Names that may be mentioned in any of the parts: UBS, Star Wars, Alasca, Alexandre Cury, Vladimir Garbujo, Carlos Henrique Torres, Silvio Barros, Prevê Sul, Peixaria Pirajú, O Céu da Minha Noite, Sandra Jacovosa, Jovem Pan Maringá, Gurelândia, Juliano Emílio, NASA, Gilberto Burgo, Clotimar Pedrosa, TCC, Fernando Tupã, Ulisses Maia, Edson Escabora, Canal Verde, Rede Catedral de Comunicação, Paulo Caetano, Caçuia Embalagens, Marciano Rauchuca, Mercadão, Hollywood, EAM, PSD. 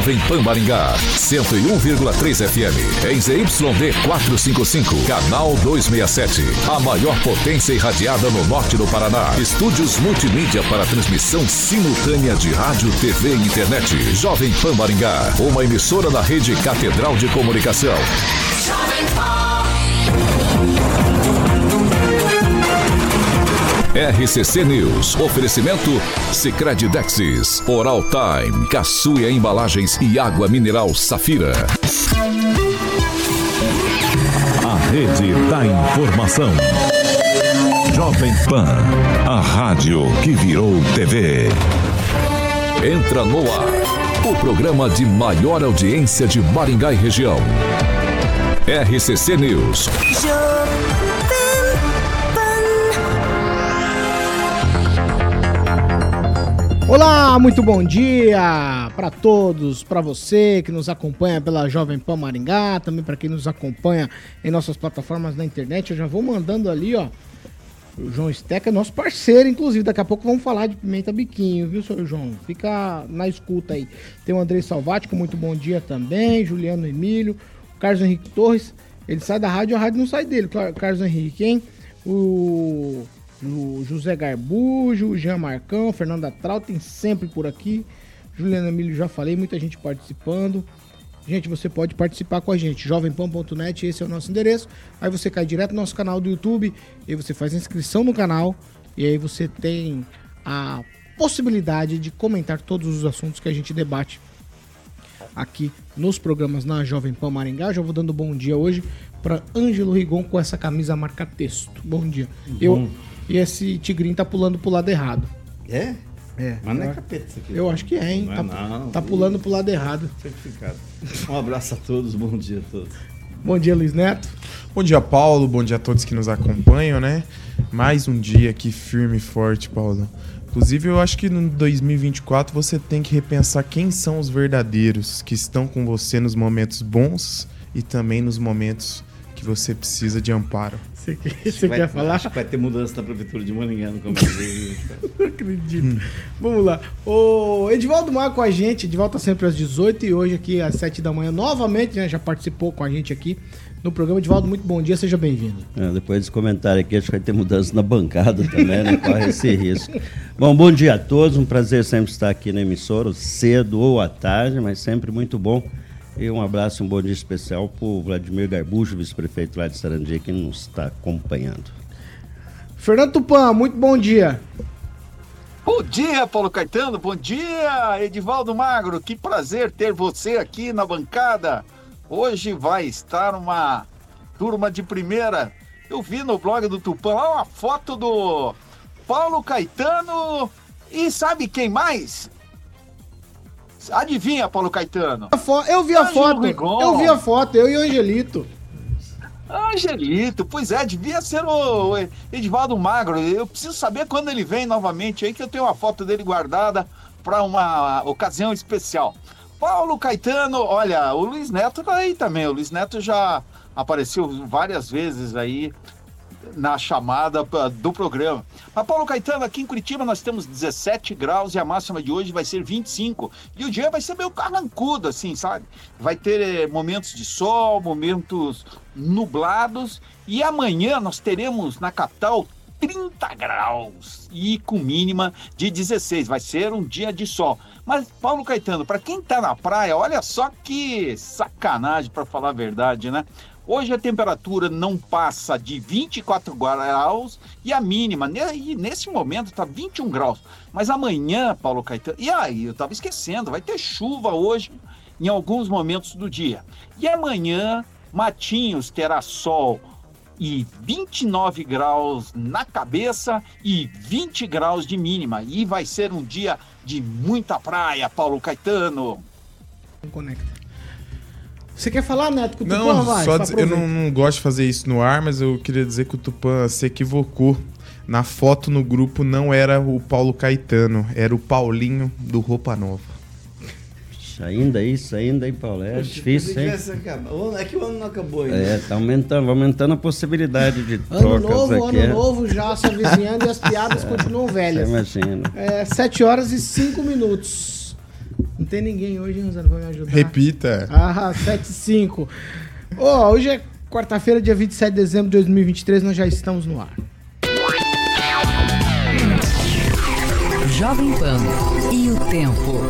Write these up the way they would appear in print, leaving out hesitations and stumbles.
Jovem Pan Maringá, 101,3 FM. Em ZYD 455, canal 267. A maior potência irradiada no norte do Paraná. Estúdios multimídia para transmissão simultânea de rádio, TV e internet. Jovem Pan Maringá, uma emissora da Rede Catedral de Comunicação. Jovem Pan. RCC News. Oferecimento Cicred Dexis, Oral Time, Caçuia Embalagens e Água Mineral Safira. A Rede da Informação. Jovem Pan, a rádio que virou TV. Entra no ar, o programa de maior audiência de Maringá e região. RCC News. Olá, muito bom dia para todos, para você que nos acompanha pela Jovem Pan Maringá, também para quem nos acompanha em nossas plataformas na internet. Eu já vou mandando ali, ó, o João Esteca é nosso parceiro, inclusive, daqui a pouco vamos falar de Pimenta Biquinho, viu, senhor João? Fica na escuta aí. Tem o Andrei Salvático, muito bom dia também, Juliano Emílio, o Carlos Henrique Torres, ele sai da rádio, a rádio não sai dele, o Carlos Henrique, hein? O José Garbujo, o Jean Marcão, Fernanda Trautem sempre por aqui. Juliana Emílio, já falei, muita gente participando. Gente, você pode participar com a gente, jovempan.net, esse é o nosso endereço. Aí você cai direto no nosso canal do YouTube, e aí você faz a inscrição no canal, e aí você tem a possibilidade de comentar todos os assuntos que a gente debate aqui nos programas na Jovem Pan Maringá. Já vou dando bom dia hoje para Ângelo Rigon com essa camisa marca texto. Bom dia. E esse tigrinho tá pulando pro lado errado. É? É. Mas não é capeta isso aqui. Eu acho que é, hein? Não tá, é, não. Tá pulando pro lado errado. Certificado. Um abraço a todos, bom dia a todos. Bom dia, Luiz Neto. Bom dia, Paulo. Bom dia a todos que nos acompanham, né? Mais um dia aqui firme e forte, Paulo. Inclusive, eu acho que no 2024 você tem que repensar quem são os verdadeiros que estão com você nos momentos bons e também nos momentos que você precisa de amparo. Você quer falar? Acho que vai ter mudança na prefeitura de Maringá no Campo Verde. Não acredito. Vamos lá. O Edivaldo Maia com a gente. Edivaldo tá sempre às 18 e hoje aqui às 7 da manhã. Novamente, né? Já participou com a gente aqui no programa. Edivaldo, muito bom dia. Seja bem-vindo. Depois desse comentário aqui, acho que vai ter mudança na bancada também, né? Corre esse risco. Bom dia a todos. Um prazer sempre estar aqui na emissora, cedo ou à tarde, mas sempre muito bom. E um abraço e um bom dia especial para o Vladimir Garbujo, vice-prefeito lá de Sarandi, que nos está acompanhando. Fernando Tupã, muito bom dia. Bom dia, Paulo Caetano. Bom dia, Edivaldo Magro. Que prazer ter você aqui na bancada. Hoje vai estar uma turma de primeira. Eu vi no blog do Tupã lá uma foto do Paulo Caetano e sabe quem mais? Adivinha, Paulo Caetano? Eu vi a foto, eu e o Angelito. Angelito, pois é, devia ser o Edivaldo Magro. Eu preciso saber quando ele vem novamente aí, que eu tenho uma foto dele guardada para uma ocasião especial. Paulo Caetano, olha, o Luiz Neto tá aí também. O Luiz Neto já apareceu várias vezes aí na chamada do programa. Mas Paulo Caetano, aqui em Curitiba nós temos 17 graus e a máxima de hoje vai ser 25. E o dia vai ser meio carrancudo, assim, sabe? Vai ter momentos de sol, momentos nublados. E amanhã nós teremos na capital 30 graus e com mínima de 16. Vai ser um dia de sol. Mas, Paulo Caetano, para quem tá na praia, olha só que sacanagem, para falar a verdade, né? Hoje a temperatura não passa de 24 graus e a mínima, e nesse momento está 21 graus. Mas amanhã, Paulo Caetano, e aí, eu estava esquecendo, vai ter chuva hoje em alguns momentos do dia. E amanhã, Matinhos terá sol e 29 graus na cabeça e 20 graus de mínima. E vai ser um dia de muita praia, Paulo Caetano. Conecta. Você quer falar, Neto, que o Tupã não vai? Só dizer, eu não gosto de fazer isso no ar, mas eu queria dizer que o Tupã se equivocou. Na foto no grupo não era o Paulo Caetano, era o Paulinho do Roupa Nova. Ainda, Paulo? É difícil, hein? É que o ano não acabou ainda. É, tá aumentando a possibilidade de trocas aqui. Ano novo já se avizinhando e as piadas continuam velhas. Imagina. 7 horas e 5 minutos. tem ninguém hoje, Rosana, pra me ajudar. Repita. Ah, 75. Ó, hoje é quarta-feira, dia 27 de dezembro de 2023, nós já estamos no ar. Jovem Pan e o tempo.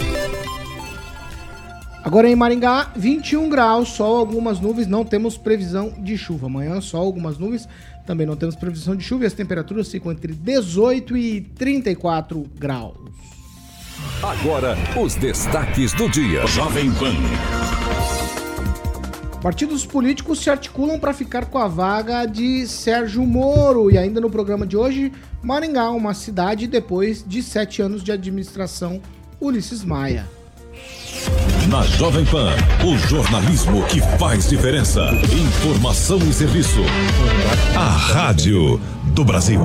Agora em Maringá, 21 graus, sol, algumas nuvens, não temos previsão de chuva. Amanhã, sol, algumas nuvens, também não temos previsão de chuva e as temperaturas ficam entre 18 e 34 graus. Agora, os destaques do dia. Jovem Pan. Partidos políticos se articulam para ficar com a vaga de Sérgio Moro. E ainda no programa de hoje, Maringá, uma cidade depois de 7 anos de administração, Ulisses Maia. Na Jovem Pan, o jornalismo que faz diferença. Informação e serviço. A Rádio do Brasil.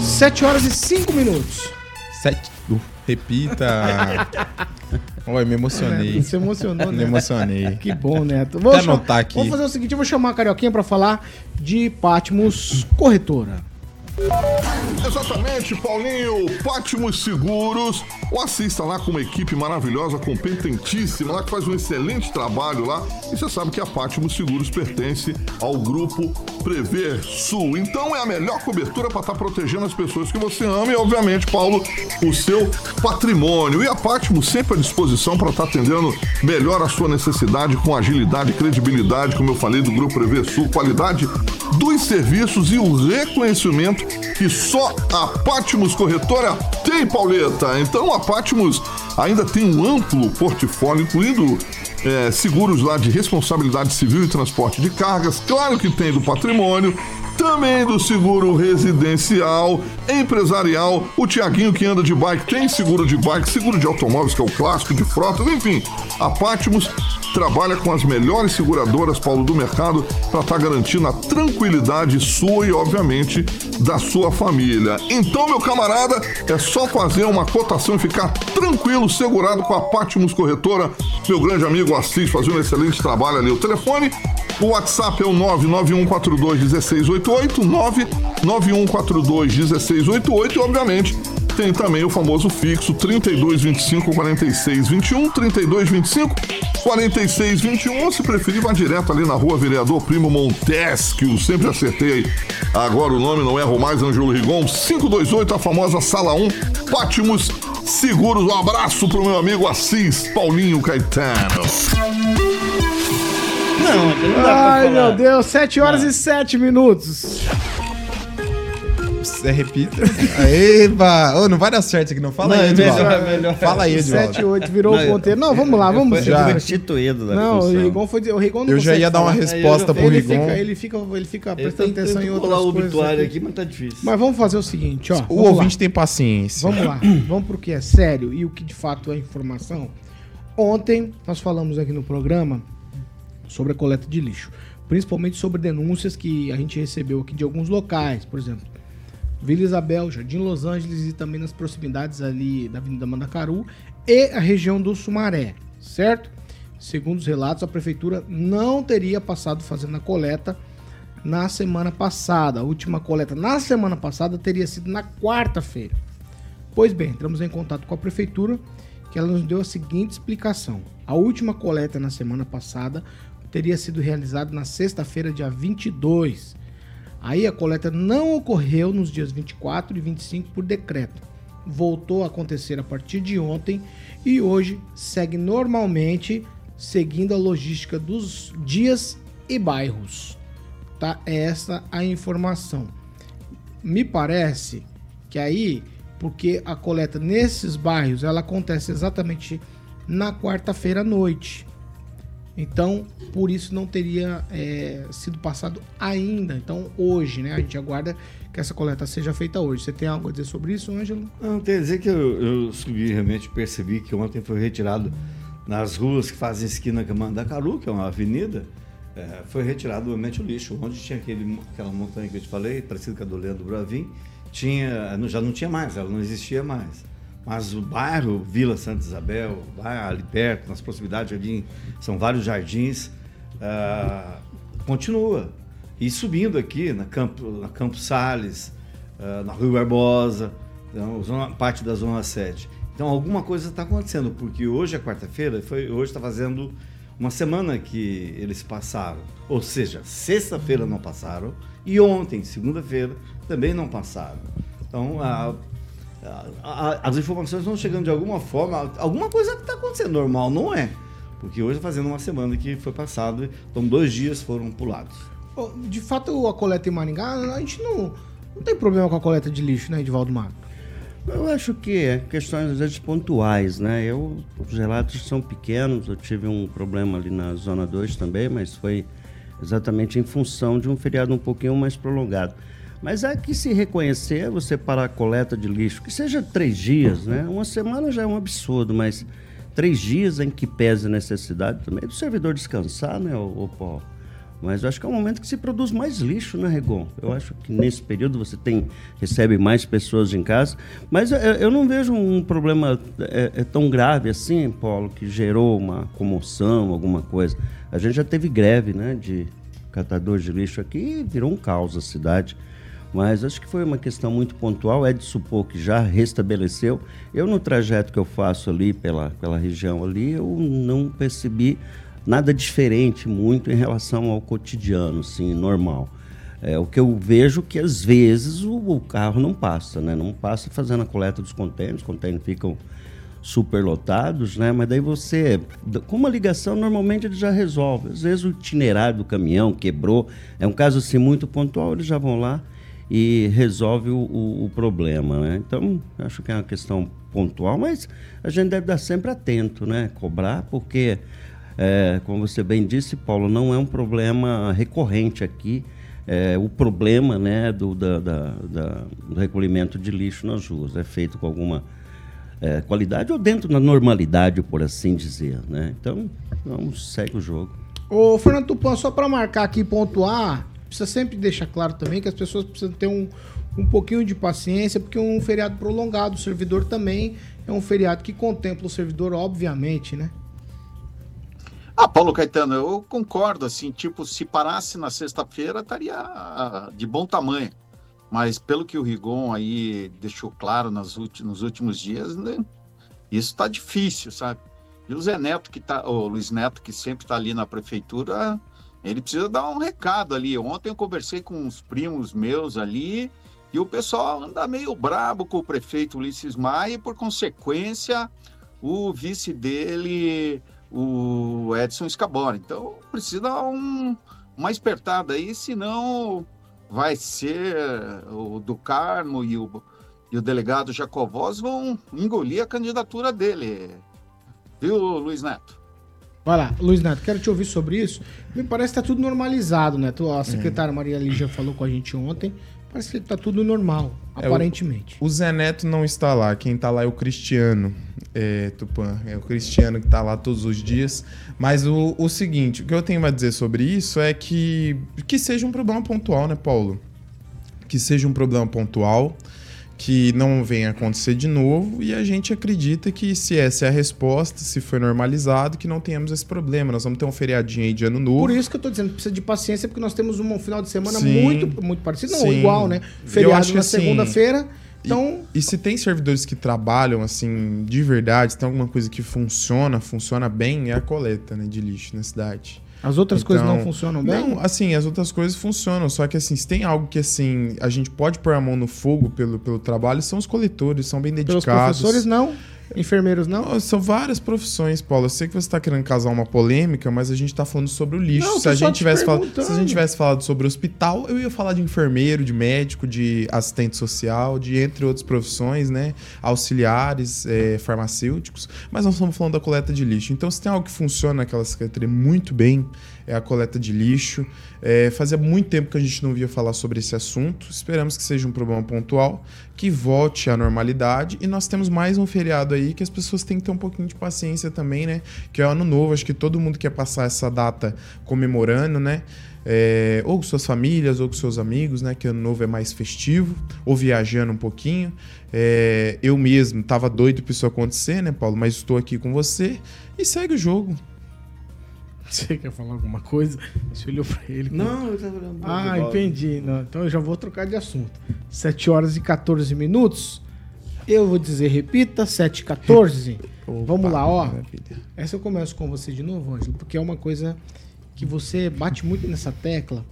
7h05. Repita. Olha, me emocionei. Você emocionou, né? Me emocionei. Que bom, Neto. Vamos fazer o seguinte, eu vou chamar a Carioquinha para falar de Patmos Corretora. Exatamente, Paulinho. Patmos Seguros. O assista lá com uma equipe maravilhosa, competentíssima, lá que faz um excelente trabalho lá. E você sabe que a Patmos Seguros pertence ao grupo Prevê Sul. Então é a melhor cobertura para estar protegendo as pessoas que você ama e, obviamente, Paulo, o seu patrimônio. E a Patmos sempre à disposição para estar atendendo melhor a sua necessidade com agilidade e credibilidade, como eu falei, do grupo Prevê Sul, qualidade dos serviços e o reconhecimento que só a Patmos Corretora tem, Pauleta. Então a Patmos ainda tem um amplo portfólio, incluindo seguros lá de responsabilidade civil e transporte de cargas, claro que tem do patrimônio, também do seguro residencial, empresarial. O Tiaguinho que anda de bike tem seguro de bike, seguro de automóveis, que é o clássico, de frotas, enfim. A Patmos trabalha com as melhores seguradoras, Paulo, do mercado, para estar garantindo a tranquilidade sua e, obviamente, da sua família. Então, meu camarada, é só fazer uma cotação e ficar tranquilo, segurado com a Patmos Corretora. Meu grande amigo Assis fazendo um excelente trabalho ali. O telefone, o WhatsApp é o 991421688. 991421688 e, obviamente, tem também o famoso fixo 3225-4621, 3225-4621, ou se preferir, vai direto ali na rua Vereador Primo Montesquio, sempre acertei agora o nome, não erro mais, Ângelo Rigon, 528, a famosa Sala 1, Patmos Seguros. Um abraço pro meu amigo Assis Paulinho Caetano. Não ai, meu Deus, 7h07. Você repita. Eba! Oh, não vai dar certo aqui, não. Fala não, aí, Edvaldo. Fala aí, Edvaldo. 7h08, virou o ponteiro. Não, vamos lá, vamos já. Não, o Rigon foi dizer. Eu já ia dar uma resposta pro Rigon. Ele fica prestando atenção em outras coisas. Vou pular o obituário aqui, mas tá difícil. Mas vamos fazer o seguinte, ó. O ouvinte tem paciência. Vamos lá, vamos pro que é sério e o que de fato é informação. Ontem, nós falamos aqui no programa sobre a coleta de lixo, principalmente sobre denúncias que a gente recebeu aqui de alguns locais, por exemplo, Vila Isabel, Jardim Los Angeles e também nas proximidades ali da Avenida Mandacaru e a região do Sumaré, certo? Segundo os relatos, a prefeitura não teria passado fazendo a coleta na semana passada. A última coleta na semana passada teria sido na quarta-feira. Pois bem, entramos em contato com a prefeitura, que ela nos deu a seguinte explicação. A última coleta na semana passada teria sido realizado na sexta-feira, dia 22. Aí a coleta não ocorreu nos dias 24 e 25 por decreto. Voltou a acontecer a partir de ontem e hoje segue normalmente, seguindo a logística dos dias e bairros. Tá? É essa a informação. Me parece que aí, porque a coleta nesses bairros, ela acontece exatamente na quarta-feira à noite. Então, por isso não teria sido passado ainda. Então, hoje, né? A gente aguarda que essa coleta seja feita hoje. Você tem algo a dizer sobre isso, Ângelo? Não, tem a dizer que eu subi, realmente percebi que ontem foi retirado nas ruas que fazem esquina com a Mandacaru, que é uma avenida, foi retirado realmente o lixo. Onde tinha aquela montanha que eu te falei, parecida com a do Leandro Bravin, já não tinha mais, ela não existia mais. Mas o bairro Vila Santa Isabel, lá ali perto, nas proximidades, jardim, são vários jardins, continua. E subindo aqui, na Campos Sales, na Rui Barbosa, então, parte da Zona 7. Então alguma coisa está acontecendo, porque hoje é quarta-feira, hoje está fazendo uma semana que eles passaram. Ou seja, sexta-feira não passaram e ontem, segunda-feira, também não passaram. Então as informações estão chegando de alguma forma, alguma coisa que está acontecendo, normal não é. Porque hoje está fazendo uma semana que foi passado, então 2 dias foram pulados. De fato, a coleta em Maringá, a gente não tem problema com a coleta de lixo, né, Edivaldo Marco? Eu acho que é questões, às vezes, pontuais, né? Os relatos são pequenos, eu tive um problema ali na Zona 2 também, mas foi exatamente em função de um feriado um pouquinho mais prolongado. Mas há que se reconhecer, você parar a coleta de lixo, que seja 3 dias, né? Uma semana já é um absurdo, mas 3 dias em que pese a necessidade também do servidor descansar, né, o Paulo? Mas eu acho que é um momento que se produz mais lixo, né, Regon? Eu acho que nesse período você recebe mais pessoas em casa. Mas eu não vejo um problema tão grave assim, Paulo, que gerou uma comoção, alguma coisa. A gente já teve greve, né, de catadores de lixo aqui e virou um caos a cidade. Mas acho que foi uma questão muito pontual, é de supor que já restabeleceu. Eu, no trajeto que eu faço ali pela região ali, eu não percebi nada diferente muito em relação ao cotidiano, assim, normal. O que eu vejo que, às vezes, o carro não passa, né? Não passa fazendo a coleta dos contêineres, os contêineres ficam superlotados, né? Mas daí você, com uma ligação, normalmente ele já resolve. Às vezes o itinerário do caminhão quebrou, é um caso, assim, muito pontual, eles já vão lá e resolve o problema, né? Então, acho que é uma questão pontual, mas a gente deve estar sempre atento, né? Cobrar, porque... como você bem disse, Paulo, não é um problema recorrente aqui, o problema, né, do recolhimento de lixo nas ruas. É feito com alguma qualidade ou dentro da normalidade, por assim dizer, né? Então, vamos, segue o jogo. Ô, Fernando Tupã, só para marcar aqui e pontuar, precisa sempre deixar claro também que as pessoas precisam ter um pouquinho de paciência, porque é um feriado prolongado, o servidor também é um feriado que contempla o servidor, obviamente, né? Paulo Caetano, eu concordo, assim, tipo, se parasse na sexta-feira, estaria de bom tamanho, mas pelo que o Rigon aí deixou claro nos últimos dias, né, isso está difícil, sabe? E o Zé Neto, o Luiz Neto, que sempre está ali na prefeitura, ele precisa dar um recado ali. Ontem eu conversei com uns primos meus ali e o pessoal anda meio brabo com o prefeito Ulisses Maia e, por consequência, o vice dele... o Edson Escabora. Então precisa dar uma espertada aí, senão vai ser o do Carmo e o delegado Jacovós vão engolir a candidatura dele, viu, Luiz Neto? Vai lá, Luiz Neto, quero te ouvir sobre isso. Me parece que está tudo normalizado, né? A secretária Maria Lígia falou com a gente ontem, parece que está tudo normal, aparentemente. O Zé Neto não está lá, quem está lá é o Cristiano, Tupã, é o Cristiano que está lá todos os dias. Mas o seguinte, o que eu tenho a dizer sobre isso é que seja um problema pontual, né, Paulo? Que seja um problema pontual, que não venha acontecer de novo, e a gente acredita que se essa é a resposta, se foi normalizado, que não tenhamos esse problema. Nós vamos ter um feriadinho aí de ano novo. Por isso que eu estou dizendo, precisa de paciência, porque nós temos um final de semana muito parecido, não igual, né? Feriado na segunda-feira, então... E se tem servidores que trabalham, assim, de verdade, se tem alguma coisa que funciona bem, é a coleta, né, de lixo na cidade. As outras coisas não funcionam bem? Não, assim, as outras coisas funcionam, só que assim, se tem algo que assim, a gente pode pôr a mão no fogo pelo trabalho, são os coletores, são bem dedicados. Pelos professores não, enfermeiros não? São várias profissões, Paulo, eu sei que você está querendo causar uma polêmica, mas a gente está falando sobre o lixo. Não, se a gente tivesse falado sobre hospital, eu ia falar de enfermeiro, de médico, de assistente social, de entre outras profissões, né, auxiliares, farmacêuticos, mas nós estamos falando da coleta de lixo. Então, se tem algo que funciona naquela secretaria muito bem, é a coleta de lixo. Fazia muito tempo que a gente não via falar sobre esse assunto. Esperamos que seja um problema pontual, que volte à normalidade. E nós temos mais um feriado aí que as pessoas têm que ter um pouquinho de paciência também, né? Que é o Ano Novo. Acho que todo mundo quer passar essa data comemorando, né? Ou com suas famílias, ou com seus amigos, né? Que Ano Novo é mais festivo, ou viajando um pouquinho. Eu mesmo tava doido pra isso acontecer, né, Paulo? Mas estou aqui com você e segue o jogo. Você quer falar alguma coisa? Você olhou pra ele. Não, eu tava olhando. Entendi. Não, então eu já vou trocar de assunto. 7 horas e 14 minutos. Eu vou dizer, repita, 7h14. Vamos lá, ó. Essa eu começo com você de novo, Ângelo, porque é uma coisa que você bate muito nessa tecla.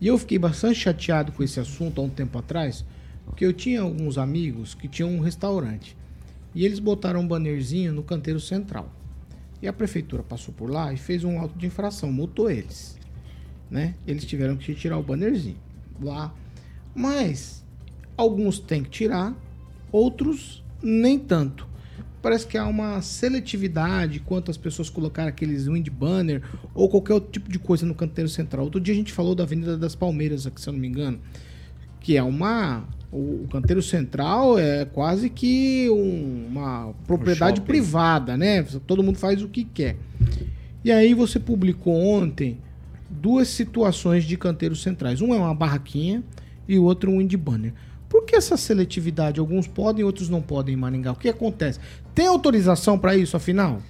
E eu fiquei bastante chateado com esse assunto há um tempo atrás, porque eu tinha alguns amigos que tinham um restaurante. E eles botaram um bannerzinho no canteiro central. E a prefeitura passou por lá e fez um auto de infração, multou eles, né? Eles tiveram que tirar o bannerzinho lá. Mas alguns têm que tirar, outros nem tanto. Parece que há uma seletividade quanto as pessoas colocaram aqueles wind banner ou qualquer outro tipo de coisa no canteiro central. Outro dia a gente falou da Avenida das Palmeiras, aqui, se eu não me engano, que é uma... O canteiro central é quase que uma propriedade privada, né? Todo mundo faz o que quer. E aí você publicou ontem duas situações de canteiros centrais. Um é uma barraquinha e o outro um windbanner. Por que essa seletividade? Alguns podem, outros não podem em Maringá. O que acontece? Tem autorização para isso, afinal?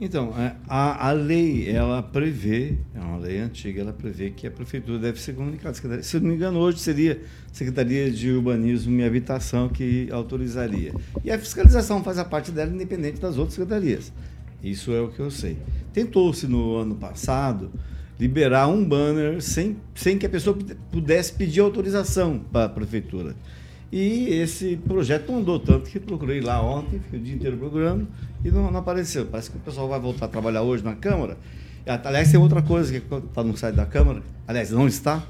Então, a lei, ela prevê, é uma lei antiga, ela prevê que a prefeitura deve ser comunicada. Se eu não me engano, hoje seria a Secretaria de Urbanismo e Habitação que autorizaria. E a fiscalização faz a parte dela, independente das outras secretarias. Isso é o que eu sei. Tentou-se, no ano passado, liberar um banner sem que a pessoa pudesse pedir autorização para a prefeitura. E esse projeto não andou tanto que procurei lá ontem, fiquei o dia inteiro procurando e não apareceu. Parece que o pessoal vai voltar a trabalhar hoje na Câmara. Aliás, tem outra coisa que está no site da Câmara, aliás, não está,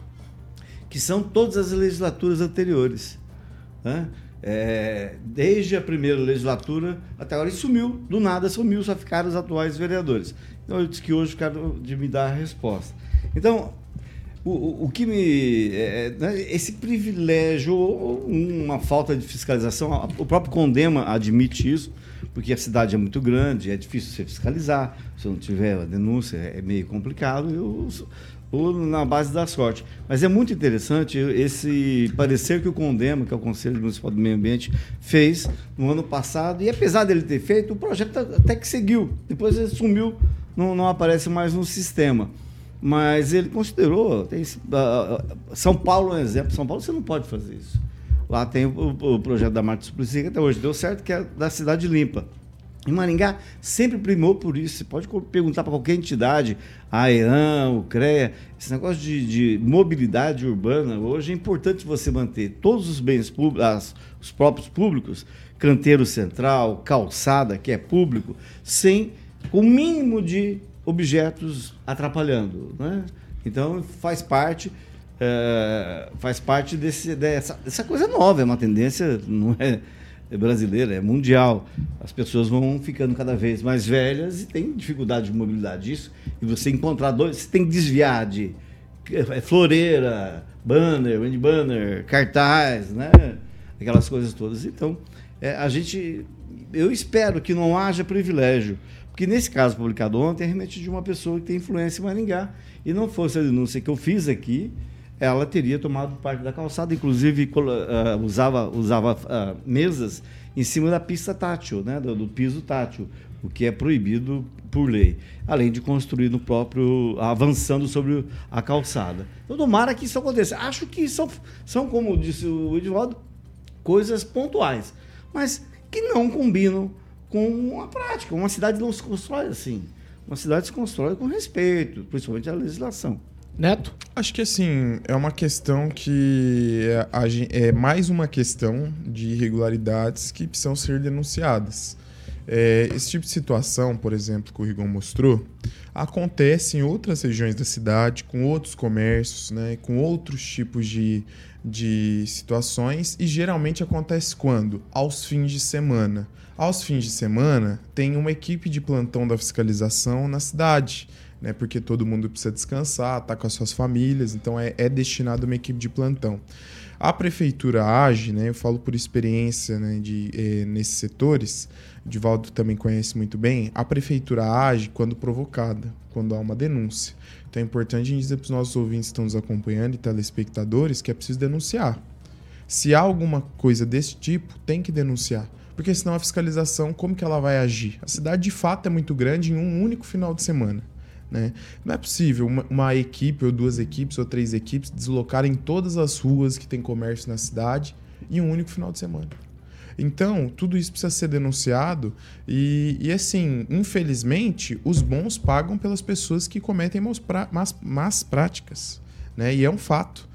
que são todas as legislaturas anteriores, né? Desde a primeira legislatura até agora, e sumiu, do nada sumiu, só ficaram os atuais vereadores. Então eu disse que hoje ficaram de me dar a resposta. Então... O que me... né, esse privilégio, uma falta de fiscalização, o próprio Condema admite isso, porque a cidade é muito grande, é difícil você fiscalizar, se não tiver a denúncia é meio complicado, ou na base da sorte. Mas é muito interessante esse parecer que o Condema, que é o Conselho Municipal do Meio Ambiente, fez no ano passado, e apesar dele ter feito, o projeto até que seguiu, depois ele sumiu, não aparece mais no sistema. Mas ele considerou, São Paulo é um exemplo, São Paulo você não pode fazer isso. Lá tem o projeto da Marta Suplicy, que até hoje deu certo, que é da Cidade Limpa. Em Maringá sempre primou por isso, você pode perguntar para qualquer entidade, a EAM, o CREA, esse negócio de mobilidade urbana, hoje é importante você manter todos os bens públicos, os próprios públicos, canteiro central, calçada, que é público, sem o mínimo de objetos atrapalhando, né? Então faz parte dessa coisa nova, é uma tendência, não é brasileira, é mundial. As pessoas vão ficando cada vez mais velhas e tem dificuldade de mobilidade disso, e você encontrar você tem que desviar de floreira, banner, wind banner, cartaz, né? Aquelas coisas todas. Então, eu espero que não haja privilégio, que nesse caso publicado ontem é realmente de uma pessoa que tem influência em Maringá, e não fosse a denúncia que eu fiz aqui, ela teria tomado parte da calçada, inclusive usava mesas em cima da pista tátil, né, do piso tátil, o que é proibido por lei, além de construir no próprio, avançando sobre a calçada. Então, tomara que isso aconteça. Acho que são, como disse o Edvaldo, coisas pontuais, mas que não combinam com a prática. Uma cidade não se constrói assim. Uma cidade se constrói com respeito, principalmente à legislação. Neto? Acho que, assim, é uma questão que... É mais uma questão de irregularidades que precisam ser denunciadas. Esse tipo de situação, por exemplo, que o Rigon mostrou, acontece em outras regiões da cidade, com outros comércios, né, com outros tipos de situações, e geralmente acontece quando? Aos fins de semana. Aos fins de semana, tem uma equipe de plantão da fiscalização na cidade, né? Porque todo mundo precisa descansar, tá com as suas famílias, então é destinado uma equipe de plantão. A prefeitura age, né? Eu falo por experiência, né? Nesses setores, o Divaldo também conhece muito bem, a prefeitura age quando provocada, quando há uma denúncia. Então é importante a gente dizer para os nossos ouvintes que estão nos acompanhando e telespectadores que é preciso denunciar. Se há alguma coisa desse tipo, tem que denunciar. Porque senão a fiscalização, como que ela vai agir? A cidade, de fato, é muito grande em um único final de semana, né? Não é possível uma equipe, ou duas equipes, ou três equipes deslocarem todas as ruas que tem comércio na cidade em um único final de semana. Então, tudo isso precisa ser denunciado e assim, infelizmente, os bons pagam pelas pessoas que cometem más práticas, né? E é um fato.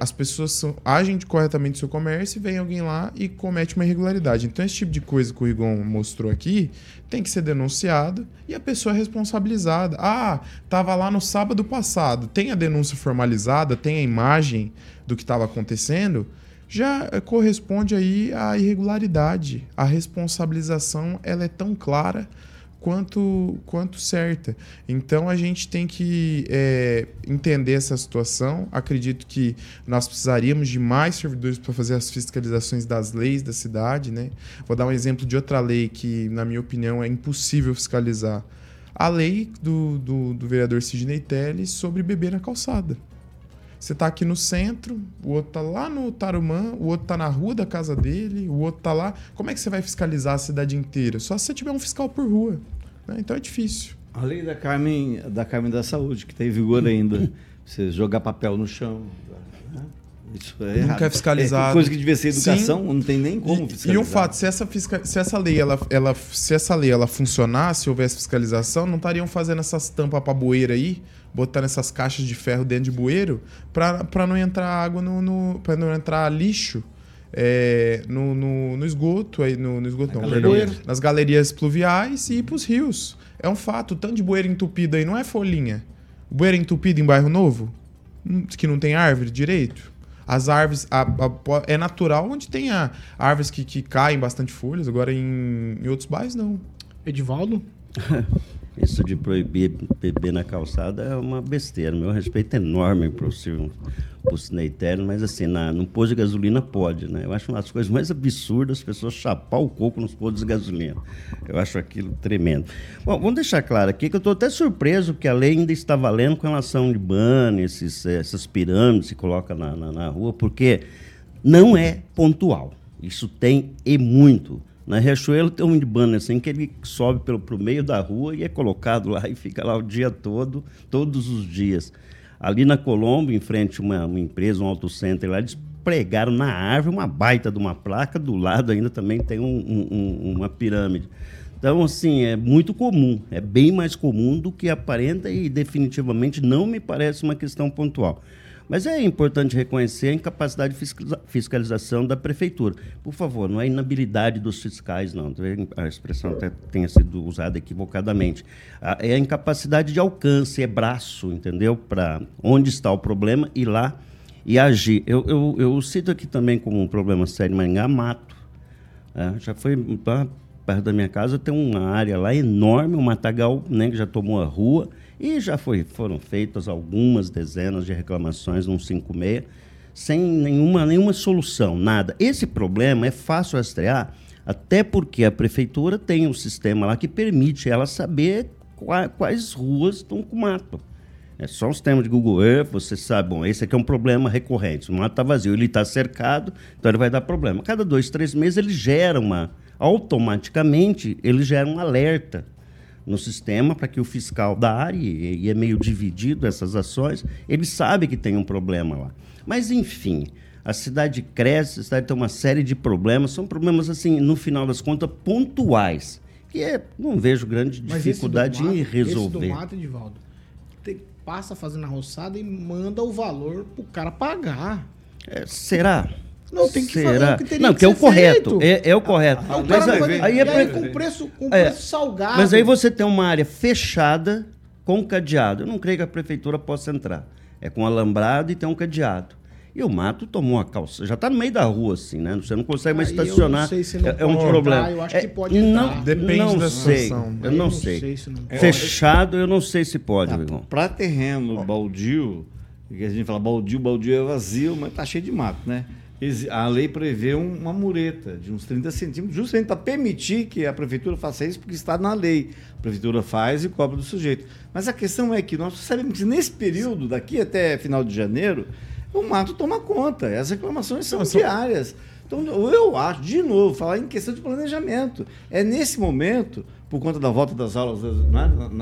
As pessoas agem corretamente no seu comércio e vem alguém lá e comete uma irregularidade. Então, esse tipo de coisa que o Rigon mostrou aqui tem que ser denunciado e a pessoa é responsabilizada. Ah, estava lá no sábado passado, tem a denúncia formalizada, tem a imagem do que estava acontecendo, já corresponde aí à irregularidade. A responsabilização ela é tão clara quanto certa. Então a gente tem que entender essa situação. Acredito que nós precisaríamos de mais servidores para fazer as fiscalizações das leis da cidade, né? Vou dar um exemplo de outra lei que, na minha opinião, é impossível fiscalizar. A lei do vereador Sidney Telles sobre beber na calçada. Você está aqui no centro, o outro está lá no Tarumã, o outro está na rua da casa dele, o outro está lá. Como é que você vai fiscalizar a cidade inteira? Só se você tiver um fiscal por rua, né? Então é difícil. A lei da Carmen da Saúde, que está em vigor ainda. Você jogar papel no chão, né? Isso é nunca é fiscalizado. Coisa que devia ser educação, sim, não tem nem como fiscalizar. E um fato, se essa lei ela funcionasse, se houvesse fiscalização, não estariam fazendo essas tampas para bueira aí, botar nessas caixas de ferro dentro de bueiro para não entrar água, para não entrar lixo no esgoto, aí no esgoto não, perdão, nas galerias pluviais e ir para os rios. É um fato, o tanto de bueiro entupido aí não é folhinha. Bueiro entupido em bairro novo, que não tem árvore direito. As árvores, é natural onde tem árvores que caem bastante folhas, agora em outros bairros não. Edivaldo? Isso de proibir beber na calçada é uma besteira. Meu respeito é enorme para o Sineitélio, mas assim, num posto de gasolina pode, né? Eu acho uma das coisas mais absurdas as pessoas chapar o coco nos postos de gasolina. Eu acho aquilo tremendo. Bom, vamos deixar claro aqui que eu estou até surpreso que a lei ainda está valendo com relação de banner, essas pirâmides que coloca na rua, porque não é pontual. Isso tem e muito. Na Riachuelo tem um de banner assim que ele sobe pro meio da rua e é colocado lá e fica lá o dia todo, todos os dias. Ali na Colombo, em frente a uma empresa, um autocenter lá, eles pregaram na árvore uma baita de uma placa, do lado ainda também tem uma pirâmide. Então, assim, é muito comum, é bem mais comum do que aparenta e definitivamente não me parece uma questão pontual. Mas é importante reconhecer a incapacidade de fiscalização da prefeitura. Por favor, não é inabilidade dos fiscais, não. A expressão até tenha sido usada equivocadamente. É a incapacidade de alcance, é braço, entendeu? Para onde está o problema, ir lá e agir. Eu cito aqui também como um problema sério em Maringá, mato. Já foi perto da minha casa, tem uma área lá enorme, um matagal, né, que já tomou a rua. E já foram feitas algumas dezenas de reclamações no 156, sem nenhuma solução, nada. Esse problema é fácil rastrear, até porque a prefeitura tem um sistema lá que permite ela saber quais ruas estão com mato. É só um sistema de Google Earth, você sabe, bom, esse aqui é um problema recorrente, o mato está vazio, ele está cercado, então ele vai dar problema. Cada 2-3 meses ele gera automaticamente, ele gera um alerta no sistema, para que o fiscal da área, e é meio dividido essas ações, ele sabe que tem um problema lá. Mas, enfim, a cidade cresce, a cidade tem uma série de problemas, são problemas, assim, no final das contas, pontuais, que não vejo grande dificuldade em resolver. Esse do mato, Edivaldo, passa fazendo a roçada e manda o valor para o cara pagar. Será? Não, tem que fazer o que teria que ser correto. É o correto. O cara mas, vai, aí é com preço salgado. Mas aí você tem uma área fechada com cadeado. Eu não creio que a prefeitura possa entrar. É com alambrado e tem um cadeado. E o mato tomou a calça. Já está no meio da rua, assim, né? Você não consegue mais estacionar. Não sei se não é um problema. Entrar, eu acho que pode não, depende não da situação. Eu não sei. Se não fechado, eu não sei se pode, meu irmão. Para terreno baldio, que a gente fala baldio é vazio, mas está cheio de mato, né? A lei prevê uma mureta de uns 30 centímetros, justamente para permitir que a prefeitura faça isso, porque está na lei. A prefeitura faz e cobra do sujeito. Mas a questão é que nós sabemos que nesse período, daqui até final de janeiro, o mato toma conta. As reclamações são diárias. Então, eu acho, de novo, falar em questão de planejamento. É nesse momento, por conta da volta das aulas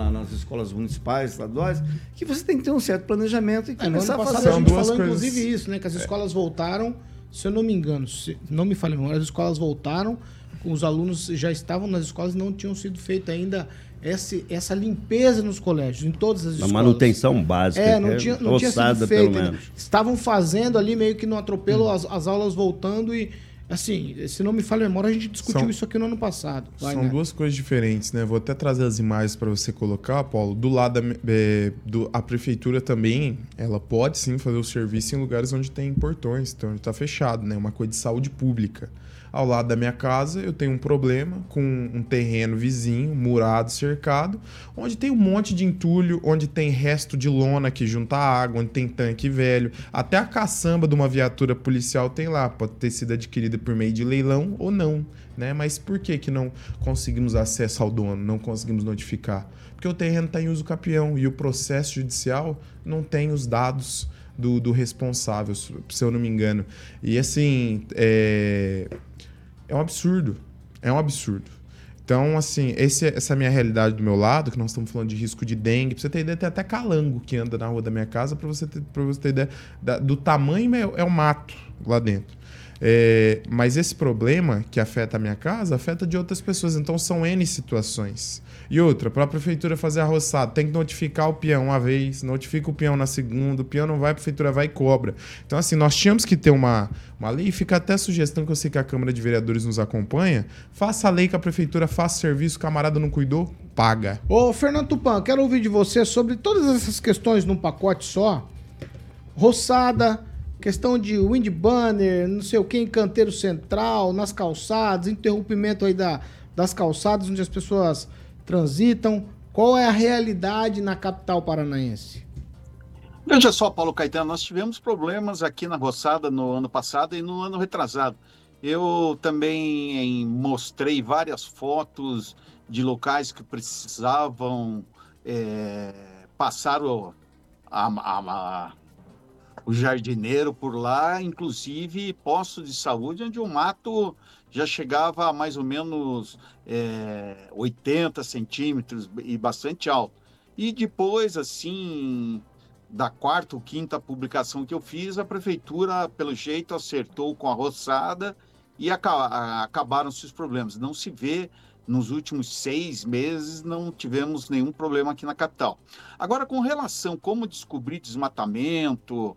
nas escolas municipais, estaduais, que você tem que ter um certo planejamento e começar a fazer. A gente falou, inclusive, isso, né? Que as escolas voltaram Se eu não me engano, se não me falha a memória, as escolas voltaram, os alunos já estavam nas escolas e não tinham sido feita ainda essa limpeza nos colégios, em todas as escolas. Uma manutenção básica. Não tinha sido feita. Estavam fazendo ali meio que no atropelo as aulas voltando e, assim, se não me falha a memória, a gente discutiu isso aqui no ano passado. São duas coisas diferentes, né? Vou até trazer as imagens para você colocar, Paulo. Do lado, a prefeitura também, ela pode sim fazer o serviço em lugares onde tem portões, então está fechado, né? Uma coisa de saúde pública. Ao lado da minha casa, eu tenho um problema com um terreno vizinho, murado, cercado, onde tem um monte de entulho, onde tem resto de lona que junta água, onde tem tanque velho. Até a caçamba de uma viatura policial tem lá, pode ter sido adquirida por meio de leilão ou não, né? Mas por que não conseguimos acesso ao dono, não conseguimos notificar? Porque o terreno está em uso capião e o processo judicial não tem os dados do responsável, se eu não me engano. E assim, é um absurdo. Então, assim, essa minha realidade do meu lado, que nós estamos falando de risco de dengue, pra você ter ideia, tem até calango que anda na rua da minha casa, pra você ter ideia do tamanho, é um mato lá dentro. Mas esse problema que afeta a minha casa, afeta de outras pessoas. Então, são N situações. E outra, para a prefeitura fazer a roçada, tem que notificar o peão uma vez, notifica o peão na segunda, o peão não vai, a prefeitura vai e cobra. Então, assim, nós tínhamos que ter uma lei, e fica até a sugestão que eu sei que a Câmara de Vereadores nos acompanha, faça a lei que a prefeitura faça serviço, o camarada não cuidou, paga. Ô, Fernando Tupã, quero ouvir de você sobre todas essas questões num pacote só. Roçada, questão de wind banner, não sei o que, em canteiro central, nas calçadas, interrompimento aí das calçadas onde as pessoas transitam. Qual é a realidade na capital paranaense? Veja só, Paulo Caetano, nós tivemos problemas aqui na roçada no ano passado e no ano retrasado. Eu também mostrei várias fotos de locais que precisavam passar o jardineiro por lá, inclusive postos de saúde, onde o mato já chegava a mais ou menos 80 centímetros e bastante alto. E depois, assim, da quarta ou quinta publicação que eu fiz, a prefeitura, pelo jeito, acertou com a roçada e acabaram-se os problemas. Não se vê, nos últimos 6 meses, não tivemos nenhum problema aqui na capital. Agora, com relação a como descobrir desmatamento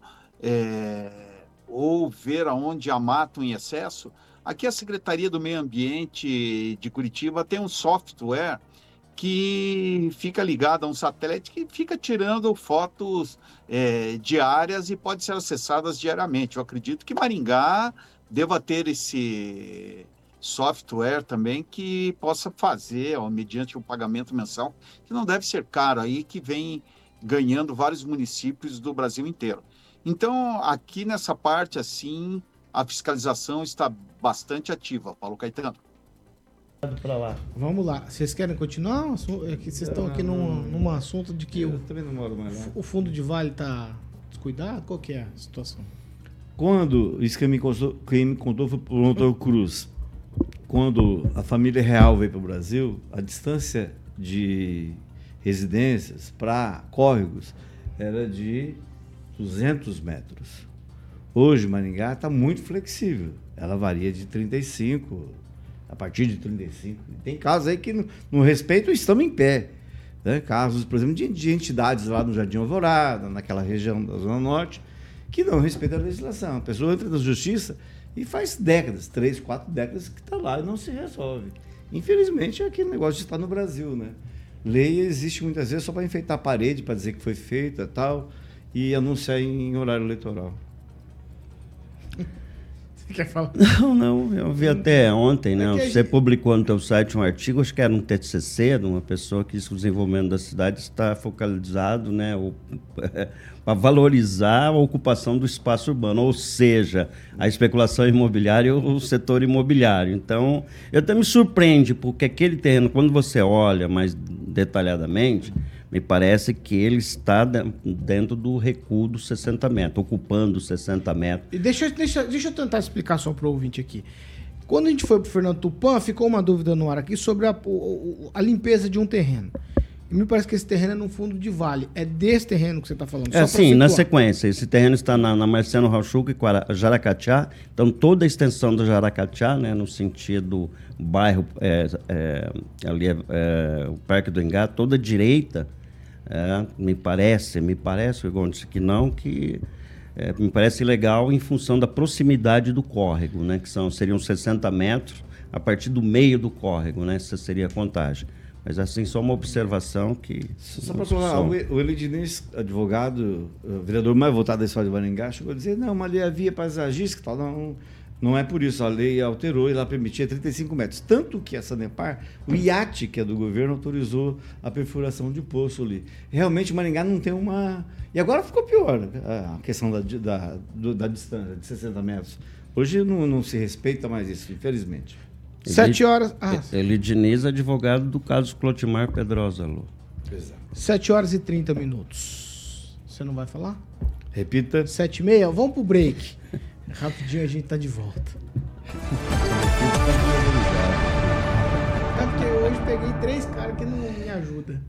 ou ver aonde há mato em excesso, aqui a Secretaria do Meio Ambiente de Curitiba tem um software que fica ligado a um satélite que fica tirando fotos diárias e pode ser acessadas diariamente. Eu acredito que Maringá deva ter esse software também que possa fazer, mediante um pagamento mensal, que não deve ser caro aí, que vem ganhando vários municípios do Brasil inteiro. Então, aqui nessa parte, assim, a fiscalização está bastante ativa, Paulo Caetano. Vamos lá. Vocês querem continuar? Vocês estão aqui num assunto de que também não moro mais, né? O fundo de vale está descuidado? Qual que é a situação? Isso que me contou foi o Promotor Cruz. Quando a família real veio para o Brasil, a distância de residências para córregos era de 200 metros. Hoje, Maringá está muito flexível. Ela varia de 35, a partir de 35. Tem casos aí que não respeitam e estão em pé. Né? Casos, por exemplo, de entidades lá no Jardim Alvorada, naquela região da Zona Norte, que não respeitam a legislação. A pessoa entra na justiça e faz décadas, 3, 4 décadas, que está lá e não se resolve. Infelizmente, é aquele negócio de estar no Brasil, né? Lei existe muitas vezes só para enfeitar a parede, para dizer que foi feita e tal, e anunciar em horário eleitoral. Quer falar? Não, eu vi até ontem, né? Você publicou no teu site um artigo, acho que era um TCC, de uma pessoa que o desenvolvimento da cidade está focalizado, né, para valorizar a ocupação do espaço urbano, ou seja, a especulação imobiliária ou o setor imobiliário. Então, eu até me surpreende, porque aquele terreno, quando você olha mais detalhadamente, me parece que ele está dentro do recuo dos 60 metros, ocupando os 60 metros. Deixa eu tentar explicar só para o ouvinte aqui. Quando a gente foi para o Fernando Tupã, ficou uma dúvida no ar aqui sobre a limpeza de um terreno. E me parece que esse terreno é num fundo de vale. É desse terreno que você está falando? É, sim, na sequência. Esse terreno está na Marciano Rauchuca e Jaracatiá. Então, toda a extensão do Jaracatiá, né, no sentido bairro, ali é o Parque do Engato, toda a direita, me parece, o Igor disse que não, que... me parece legal em função da proximidade do córrego, né? Que seriam 60 metros a partir do meio do córrego, né? Essa seria a contagem. Mas assim, só uma observação que... Só para falar, o Eli Diniz, advogado, vereador mais votado da história de Maringá, chegou a dizer, não, mas ali havia paisagística e tal, não é por isso, a lei alterou e ela permitia 35 metros. Tanto que a Sanepar, o IAT, que é do governo, autorizou a perfuração de poço ali. Realmente, Maringá não tem uma... E agora ficou pior, né? A questão da distância de 60 metros. Hoje não se respeita mais isso, infelizmente. 7 horas... Ah. Eli Diniz, advogado do caso Clotimar Pedrosa, Lu. 7:30. Você não vai falar? Repita. 7:30, vamos pro break. Rapidinho a gente tá de volta. É porque hoje peguei 3 caras que não me ajudam.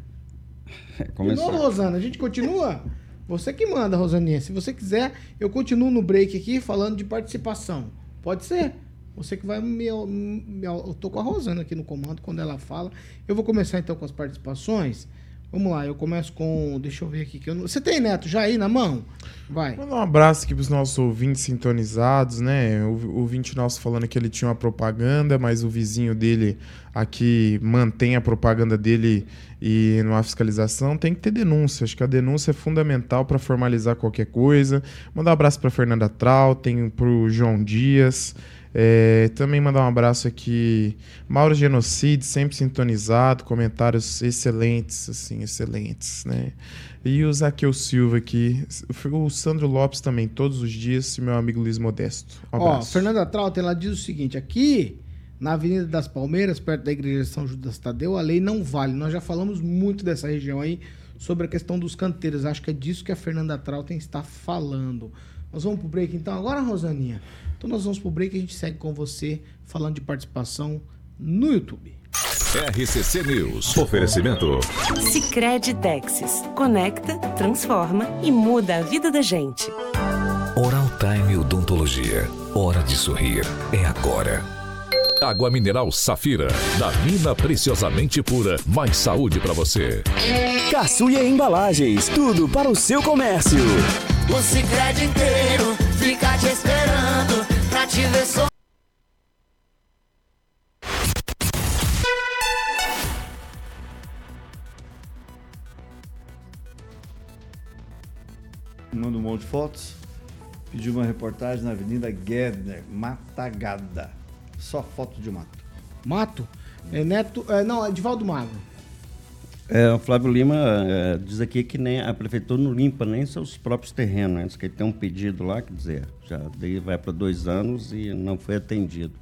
Não, Rosana, a gente continua? Você que manda, Rosaninha. Se você quiser, eu continuo no break aqui falando de participação. Pode ser? Você que vai me... Eu tô com a Rosana aqui no comando quando ela fala. Eu vou começar então com as participações. Vamos lá, eu começo com... Deixa eu ver aqui. Que eu não... Você tem, Neto, já aí na mão? Vai. Manda um abraço aqui para os nossos ouvintes sintonizados, né? O ouvinte nosso falando que ele tinha uma propaganda, mas o vizinho dele aqui mantém a propaganda dele e não há fiscalização. Tem que ter denúncia. Acho que a denúncia é fundamental para formalizar qualquer coisa. Mandar um abraço para Fernanda Trautem, para o João Dias... também mandar um abraço aqui, Mauro Genocide, sempre sintonizado, comentários excelentes, assim, excelentes, né? E o Zaqueu Silva aqui, o Sandro Lopes também, todos os dias, e meu amigo Luiz Modesto. Um abraço. Fernanda Trautem, ela diz o seguinte, aqui na Avenida das Palmeiras, perto da Igreja de São Judas Tadeu, a lei não vale. Nós já falamos muito dessa região aí, sobre a questão dos canteiros. Acho que é disso que a Fernanda Trautem está falando. Nós vamos pro break então agora, Rosaninha? Então nós vamos pro break e a gente segue com você falando de participação no YouTube. RCC News. Oferecimento. Cicred Dexis. Conecta, transforma e muda a vida da gente. Oral Time Odontologia. Hora de sorrir. É agora. Água Mineral Safira, da mina preciosamente pura, mais saúde pra você. Caçuia Embalagens, tudo para o seu comércio. O Sicredi inteiro fica te esperando pra te ver sorrir. Manda um monte de fotos. Pediu uma reportagem na Avenida Guedner, Matagada. Só foto de mato. Mato? Não, é Divaldo Magro. O Flávio Lima diz aqui que nem a prefeitura não limpa nem seus próprios terrenos, né? Diz que ele tem um pedido lá, quer dizer, já vai para 2 anos e não foi atendido.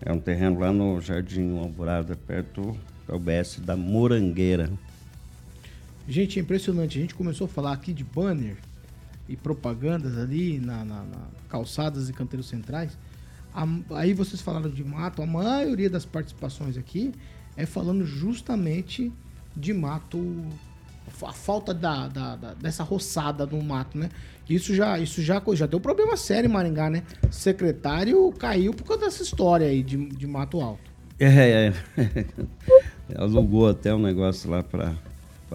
É um terreno lá no Jardim Alvorada, perto da UBS da Morangueira. Gente, é impressionante. A gente começou a falar aqui de banner e propagandas ali na calçadas e canteiros centrais. Aí vocês falaram de mato, a maioria das participações aqui é falando justamente de mato, a falta dessa roçada no mato, né? Isso já deu problema sério em Maringá, né? O secretário caiu por causa dessa história aí de mato alto. Alugou até um negócio lá para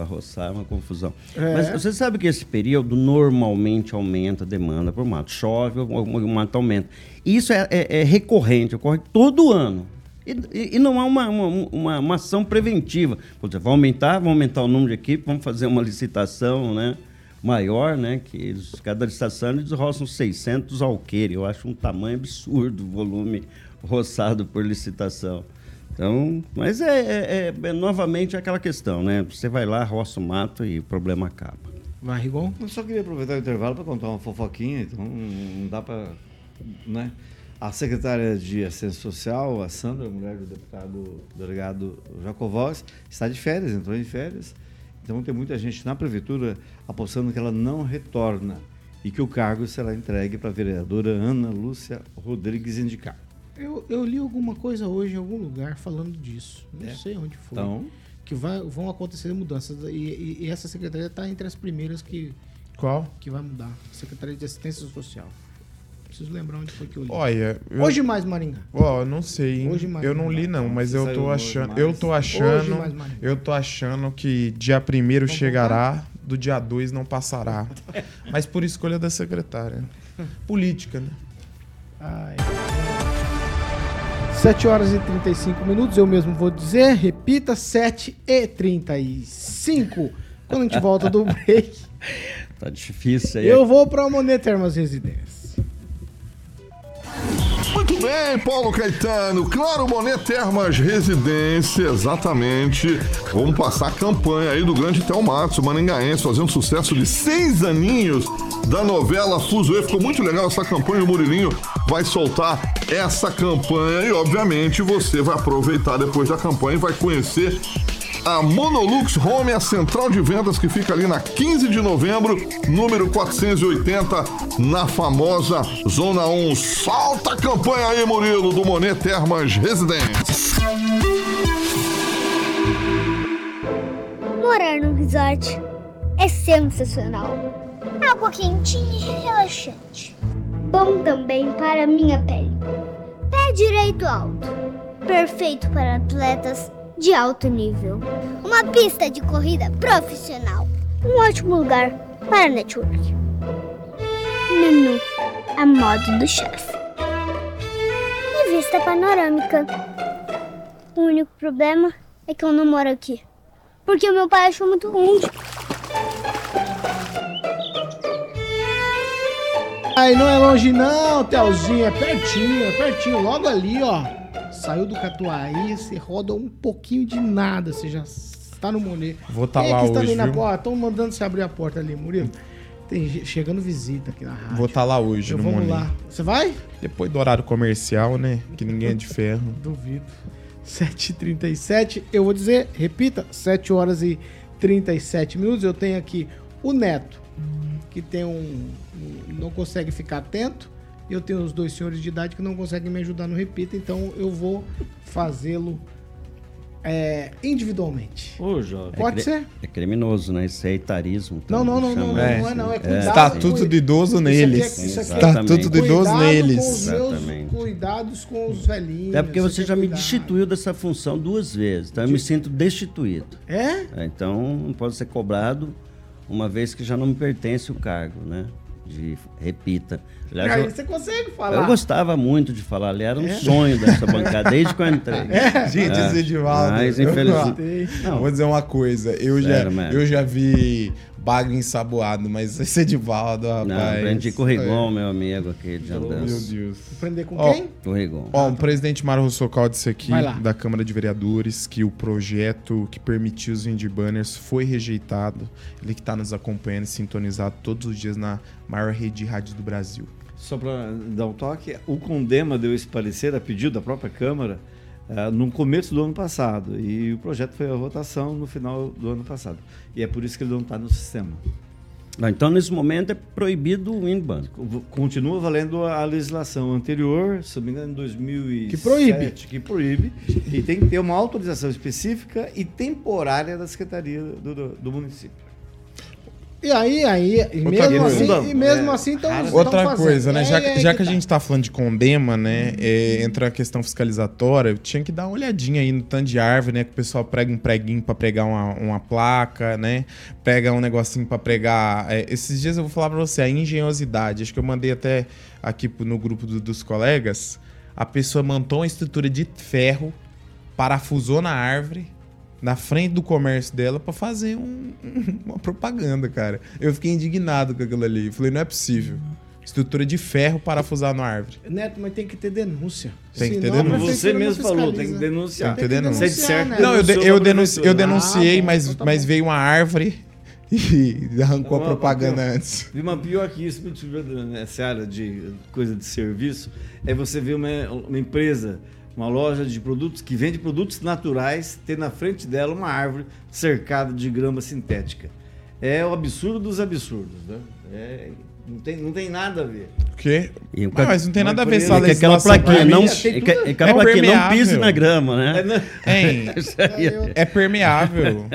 roçar, é uma confusão. Mas você sabe que esse período normalmente aumenta a demanda por mato. Chove, o mato aumenta. Isso é recorrente, ocorre todo ano. E não há uma ação preventiva. Você vai aumentar o número de equipes, vamos fazer uma licitação, né, maior, né, que cada licitação eles roçam 600 alqueires. Eu acho um tamanho absurdo o volume roçado por licitação. Então, mas novamente aquela questão, né? Você vai lá, roça o mato e o problema acaba. Vai, Rigon? Eu só queria aproveitar o intervalo para contar uma fofoquinha, então não dá para, né? A secretária de Assistência Social, a Sandra, mulher do delegado Jacovós, está de férias, entrou em férias. Então tem muita gente na prefeitura apostando que ela não retorna e que o cargo será entregue para a vereadora Ana Lúcia Rodrigues Indicar. Eu li alguma coisa hoje em algum lugar falando disso. Não sei onde foi. Então, que vão acontecer mudanças. E essa secretaria está entre as primeiras que... Qual? Que vai mudar. Secretaria de Assistência Social. Preciso lembrar onde foi que eu li. Olha, Hoje Mais Maringá. Ó, não sei, hein? Hoje Mais eu Maringá. Não li não, mas eu tô achando, que dia 1º chegará, do dia 2 não passará. Mas por escolha da secretária. Política, né? Ai. 7 horas e 35 minutos, eu mesmo vou dizer, repita, 7 e 35. Quando a gente volta do break. Tá difícil aí. Eu vou pra Monet Termas Residence. Muito bem, Paulo Caetano. Claro, Monet Termas Residência, exatamente. Vamos passar a campanha aí do grande Théo Matos, o maringaense, fazendo sucesso de 6 aninhos da novela Fuzuê. Ficou muito legal essa campanha. O Murilinho vai soltar essa campanha e, obviamente, você vai aproveitar depois da campanha e vai conhecer a Monolux Home, a central de vendas que fica ali na 15 de novembro, número 480, na famosa Zona 1. Solta a campanha aí, Murilo, do Monet Termas Residence. Morar no resort é sensacional. Água quentinha e relaxante. Bom também para minha pele. Pé direito alto. Perfeito para atletas de alto nível. Uma pista de corrida profissional. Um ótimo lugar para network. Menu a modo do chefe. E vista panorâmica. O único problema é que eu não moro aqui, porque o meu pai achou muito ruim. Aí não é longe não, Telzinho. É pertinho, logo ali, ó. Saiu do Catuaí, você roda um pouquinho de nada, você já está no Monet. Vou estar lá hoje, viu? Estão mandando você abrir a porta ali, Murilo. Tem chegando visita aqui na rádio. Vou estar lá hoje no Monet. Vamos lá. Você vai? Depois do horário comercial, né? Que ninguém é de ferro. Duvido. 7h37, eu vou dizer, repita, 7 horas e 37 minutos. Eu tenho aqui o Neto, que tem não consegue ficar atento. Eu tenho os dois senhores de idade que não conseguem me ajudar no repita, então eu vou fazê-lo individualmente. Ô, jovem. Pode ser? É criminoso, né? Isso é etarismo. Então não. É cuidado. Estatuto do idoso neles. Estatuto do idoso neles. Cuidados com os velhinhos. É porque você já me destituiu dessa função 2 vezes, então eu me sinto destituído. É? Então não pode ser cobrado, uma vez que já não me pertence o cargo, né? De repita. Aliás, aí você consegue falar. Eu gostava muito de falar, ali era um sonho dessa bancada, desde que eu entrei. Gente, esse Edivaldo. Mas infelizmente. Não. Vou dizer uma coisa, eu já vi bagre ensaboado, mas esse Edivaldo, rapaz. Não, aprendi com o Rigon, meu amigo aqui de andança. Meu Deus. Aprender com quem? Com o Rigon. Ó, o presidente Mário Rossocal disse aqui, da Câmara de Vereadores, que o projeto que permitiu os indibanners foi rejeitado. Ele que está nos acompanhando, sintonizado todos os dias na maior rede de rádio do Brasil. Só para dar um toque, o Condema deu esse parecer a pedido da própria Câmara no começo do ano passado, e o projeto foi à votação no final do ano passado, e é por isso que ele não está no sistema. Então, nesse momento, é proibido o INBAN. Continua valendo a legislação anterior, se não me engano, em 2007, que proíbe, e tem que ter uma autorização específica e temporária da Secretaria do município. E aí, mesmo assim, então. Outra coisa, né? Já que a gente está falando de Condema, né? Entra a questão fiscalizatória, eu tinha que dar uma olhadinha aí no tanto de árvore, né? Que o pessoal prega um preguinho para pregar uma placa, né? Prega um negocinho para pregar. Esses dias eu vou falar para você, a engenhosidade. Acho que eu mandei até aqui no grupo dos colegas. A pessoa montou uma estrutura de ferro, parafusou na árvore, na frente do comércio dela, pra fazer uma propaganda, cara. Eu fiquei indignado com aquilo ali. Eu falei, não é possível. Estrutura de ferro parafusar na árvore. Neto, mas tem que ter denúncia. Tem que ter denúncia. Você mesmo falou, tem que denunciar. Tem que denunciar. Você é certo, né? Não, eu denunciei, mas veio uma árvore e arrancou a propaganda antes. E uma pior que isso, nessa área de coisa de serviço, é você ver uma empresa, uma loja de produtos que vende produtos naturais, ter na frente dela uma árvore cercada de grama sintética. É o absurdo dos absurdos, né? É Não tem nada a ver. O quê? Mas não tem nada a ver essa legislação. É aquela plaquinha, não pise na grama, né? É permeável.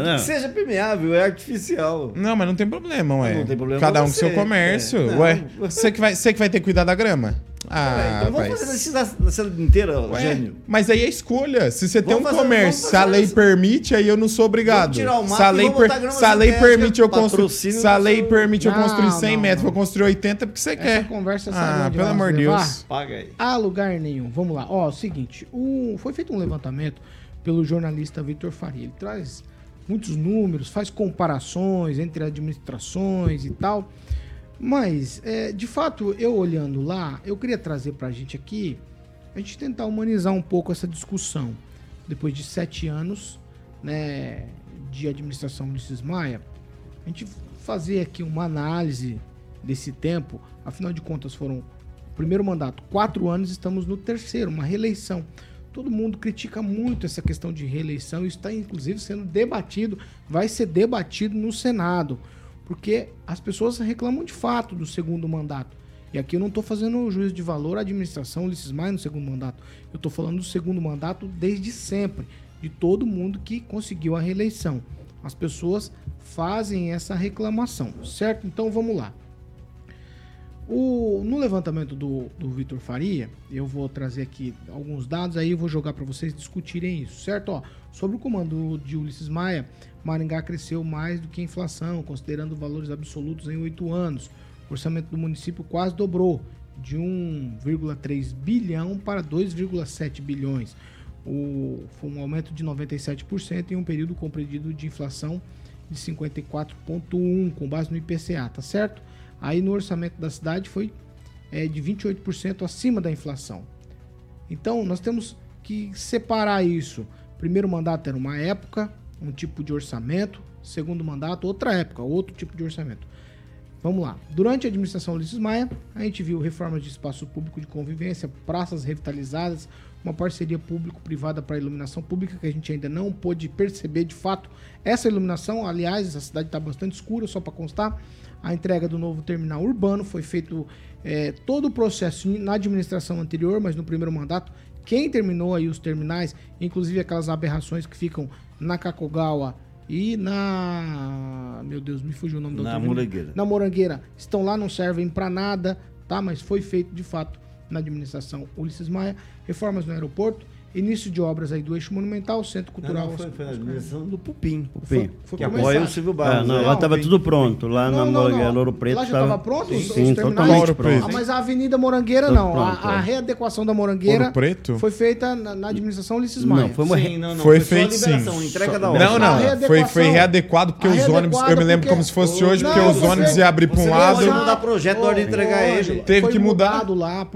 Não, que seja permeável, é artificial. Não, mas não tem problema, ué. Não tem problema. Cada um com seu comércio. Ué, você que vai ter que cuidar da grama. Ah, então vamos fazer na cidade inteira, Eugênio. Mas aí é escolha. Se você tem um comércio, se a lei permite, aí eu não sou obrigado. Se a lei permite eu construir 100 metros, vou construir 80 porque você quer. Conversa pelo amor de Deus. Paga aí. Ah, lugar nenhum. Vamos lá. Ó, seguinte, foi feito um levantamento pelo jornalista Victor Faria. Ele traz muitos números, faz comparações entre administrações e tal. Mas, de fato, eu olhando lá, eu queria trazer pra gente aqui, a gente tentar humanizar um pouco essa discussão. Depois de 7 anos, né, de administração Ulisses Maia, a gente fazer aqui uma análise desse tempo. Afinal de contas, foram o primeiro mandato, 4 anos, estamos no terceiro, uma reeleição. Todo mundo critica muito essa questão de reeleição, isso está, inclusive, sendo debatido, vai ser debatido no Senado. Porque as pessoas reclamam de fato do segundo mandato. E aqui eu não estou fazendo juízo de valor à administração Ulisses Maia no segundo mandato. Eu estou falando do segundo mandato desde sempre, de todo mundo que conseguiu a reeleição. As pessoas fazem essa reclamação, certo? Então vamos lá. No levantamento do Victor Faria, eu vou trazer aqui alguns dados, aí eu vou jogar para vocês discutirem isso, certo? Ó, sobre o comando de Ulisses Maia, Maringá cresceu mais do que a inflação, considerando valores absolutos em 8 anos. O orçamento do município quase dobrou, de 1,3 bilhão para 2,7 bilhões. Foi um aumento de 97% em um período compreendido de inflação de 54,1%, com base no IPCA, tá certo? Aí no orçamento da cidade foi de 28% acima da inflação. Então nós temos que separar isso. Primeiro mandato era uma época, um tipo de orçamento. Segundo mandato, outra época, outro tipo de orçamento. Vamos lá. Durante a administração Ulisses Maia, a gente viu reformas de espaço público de convivência, praças revitalizadas, uma parceria público-privada para iluminação pública, que a gente ainda não pôde perceber de fato essa iluminação. Aliás, a cidade está bastante escura, só para constar. A entrega do novo terminal urbano foi feito todo o processo na administração anterior, mas no primeiro mandato, quem terminou aí os terminais, inclusive aquelas aberrações que ficam na Kakogawa e na... Meu Deus, me fugiu o nome do outro. Na Morangueira. Estão lá, não servem para nada, tá? Mas foi feito, de fato, na administração Ulisses Maia. Reformas no aeroporto. Início de obras aí do eixo monumental, centro cultural... Foi na administração do Pupin. Foi que apoia o Silvio Barros. Lá estava tudo pronto. Lá na Ouro Preto... Lá já estava pronto os terminais? Pronto. Mas a Avenida Morangueira tudo não. Pronto, a readequação da Morangueira foi feita na administração Ulisses Maia. Não, foi feito sim. Entrega da obra. Não. Foi readequado porque os ônibus... Eu me lembro como se fosse hoje, porque os ônibus iam abrir para um lado... Não dá projeto na hora de entregar ele. Teve que mudar.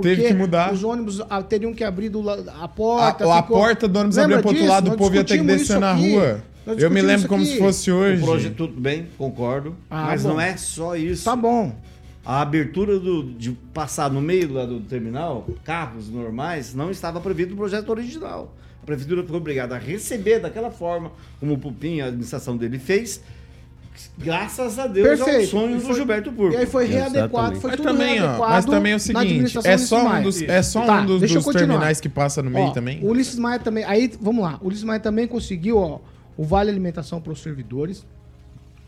Teve que mudar. Os ônibus teriam que abrir a porta... A porta do ônibus abriu pro outro lado, o povo ia ter que descer na rua. Eu me lembro como se fosse hoje. O projeto, tudo bem, concordo. Mas não é só isso. Tá bom. A abertura de passar no meio do terminal, carros normais, não estava previsto no projeto original. A prefeitura foi obrigada a receber daquela forma, como o Pupin, a administração dele fez. Graças a Deus, aos sonhos do Gilberto Burgo. E aí foi readequado, foi tudo readequado. Mas também é o seguinte, é só um dos terminais que passa no meio também? O Ulisses Maia também, aí vamos lá, o Ulisses Maia também conseguiu o Vale Alimentação para os servidores,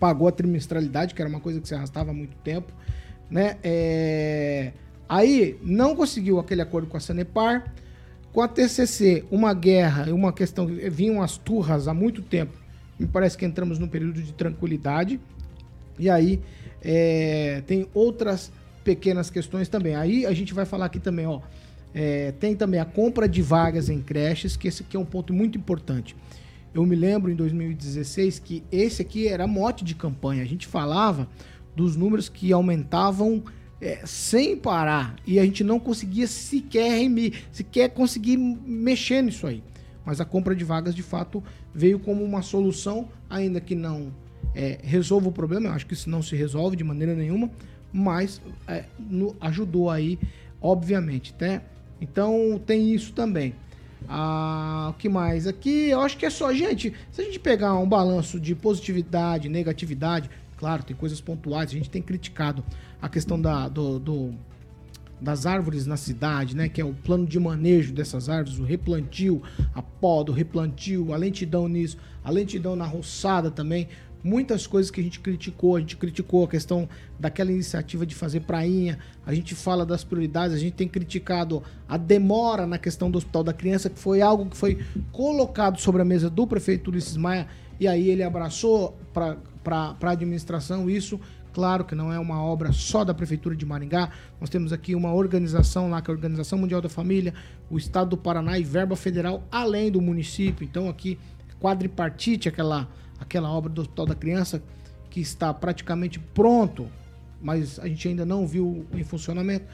pagou a trimestralidade, que era uma coisa que se arrastava há muito tempo, né? Aí não conseguiu aquele acordo com a Sanepar, com a TCC, uma guerra, uma questão, vinham as turras há muito tempo. Me parece que entramos num período de tranquilidade. E aí tem outras pequenas questões também. Aí a gente vai falar aqui também, tem também a compra de vagas em creches, que esse aqui é um ponto muito importante. Eu me lembro em 2016 que esse aqui era mote de campanha. A gente falava dos números que aumentavam sem parar. E a gente não conseguia sequer conseguir mexer nisso aí. Mas a compra de vagas, de fato, veio como uma solução, ainda que não resolva o problema. Eu acho que isso não se resolve de maneira nenhuma, mas ajudou aí, obviamente, né? Então, tem isso também. O que mais aqui? Eu acho que é só, gente, se a gente pegar um balanço de positividade, negatividade, Claro, tem coisas pontuais, a gente tem criticado a questão das árvores na cidade, né, que é o plano de manejo dessas árvores, o replantio, a poda, o replantio, a lentidão nisso, a lentidão na roçada também, muitas coisas que a gente criticou a questão daquela iniciativa de fazer prainha, a gente fala das prioridades, a gente tem criticado a demora na questão do Hospital da Criança, que foi algo que foi colocado sobre a mesa do prefeito Ulisses Maia, e aí ele abraçou para a administração isso. Claro que não é uma obra só da Prefeitura de Maringá, nós temos aqui uma organização lá, que é a Organização Mundial da Família, o Estado do Paraná e verba federal além do município, então aqui quadripartite, aquela obra do Hospital da Criança que está praticamente pronto, mas a gente ainda não viu em funcionamento,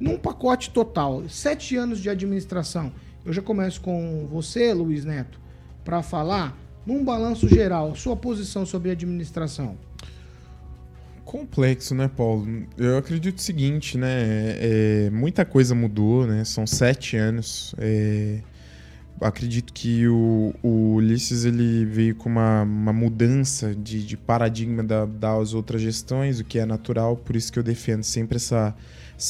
num pacote total, 7 anos de administração. Eu já começo com você, Luiz Neto, para falar, num balanço geral, sua posição sobre a administração. Complexo, né, Paulo? Eu acredito o seguinte, né? Muita coisa mudou, né? São 7 anos. Acredito que o Ulisses ele veio com uma mudança de paradigma das outras gestões, o que é natural, por isso que eu defendo sempre essa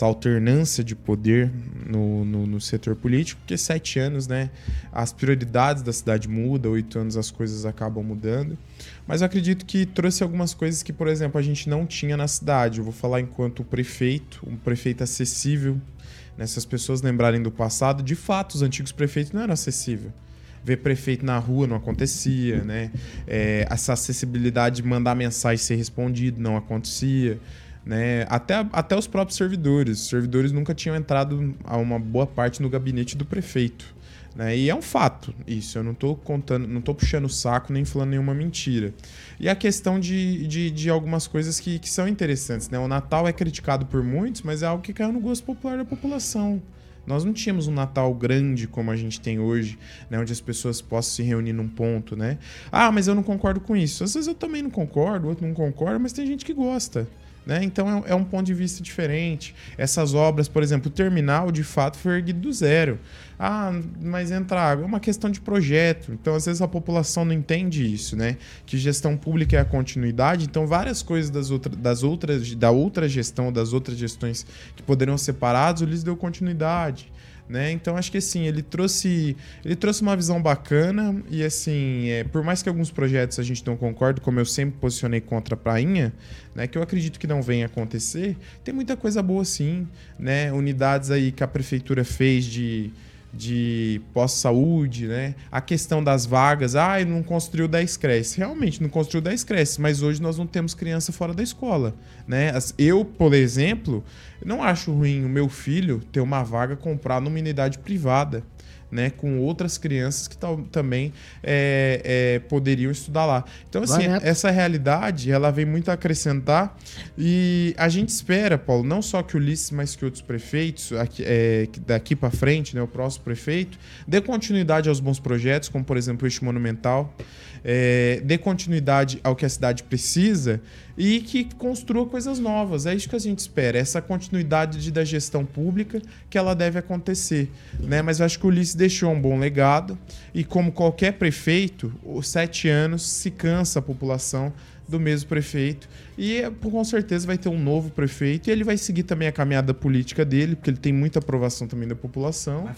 alternância de poder no setor político, porque 7 anos, né? As prioridades da cidade mudam, 8 anos as coisas acabam mudando. Mas eu acredito que trouxe algumas coisas que, por exemplo, a gente não tinha na cidade. Eu vou falar enquanto prefeito, um prefeito acessível. Né? Se as pessoas lembrarem do passado, de fato, os antigos prefeitos não eram acessíveis. Ver prefeito na rua não acontecia, né? Essa acessibilidade de mandar mensagem ser respondido não acontecia. Né? Até os próprios servidores. Os servidores nunca tinham entrado a uma boa parte no gabinete do prefeito. Né? E é um fato isso, eu não estou contando, não estou puxando o saco nem falando nenhuma mentira. E a questão de algumas coisas que são interessantes, né? O Natal é criticado por muitos, mas é algo que caiu no gosto popular da população. Nós não tínhamos um Natal grande como a gente tem hoje, né? Onde as pessoas possam se reunir num ponto, né? Ah, mas eu não concordo com isso. Às vezes eu também não concordo, o outro não concorda, mas tem gente que gosta. Né? Então é um ponto de vista diferente. Essas obras, por exemplo, o terminal de fato foi erguido do zero. Ah, mas entra água, é uma questão de projeto. Então às vezes a população não entende isso, né? Que gestão pública é a continuidade. Então várias coisas da outra gestão, das outras gestões que poderiam ser paradas, o Ulisses deu continuidade. Né? Então acho que assim, ele trouxe uma visão bacana e assim, por mais que alguns projetos a gente não concorde, como eu sempre posicionei contra a prainha, né, que eu acredito que não venha acontecer, tem muita coisa boa sim, né? Unidades aí que a prefeitura fez de pós-saúde, né? A questão das vagas, não construiu 10 creches. Realmente, não construiu 10 creches, mas hoje nós não temos criança fora da escola, né? Eu, por exemplo, não acho ruim o meu filho ter uma vaga comprar numa unidade privada, né? Com outras crianças que também poderiam estudar lá. Então, assim, essa realidade, ela vem muito a acrescentar e a gente espera, Paulo, não só que o Ulisses, mas que outros prefeitos, daqui para frente, né, o próximo prefeito, dê continuidade aos bons projetos, como, por exemplo, o Eixo Monumental, dê continuidade ao que a cidade precisa e que construa coisas novas. É isso que a gente espera, essa continuidade da gestão pública que ela deve acontecer, né? Mas eu acho que o Ulisses deixou um bom legado e, como qualquer prefeito, os 7 anos se cansa a população do mesmo prefeito e com certeza vai ter um novo prefeito e ele vai seguir também a caminhada política dele, porque ele tem muita aprovação também da população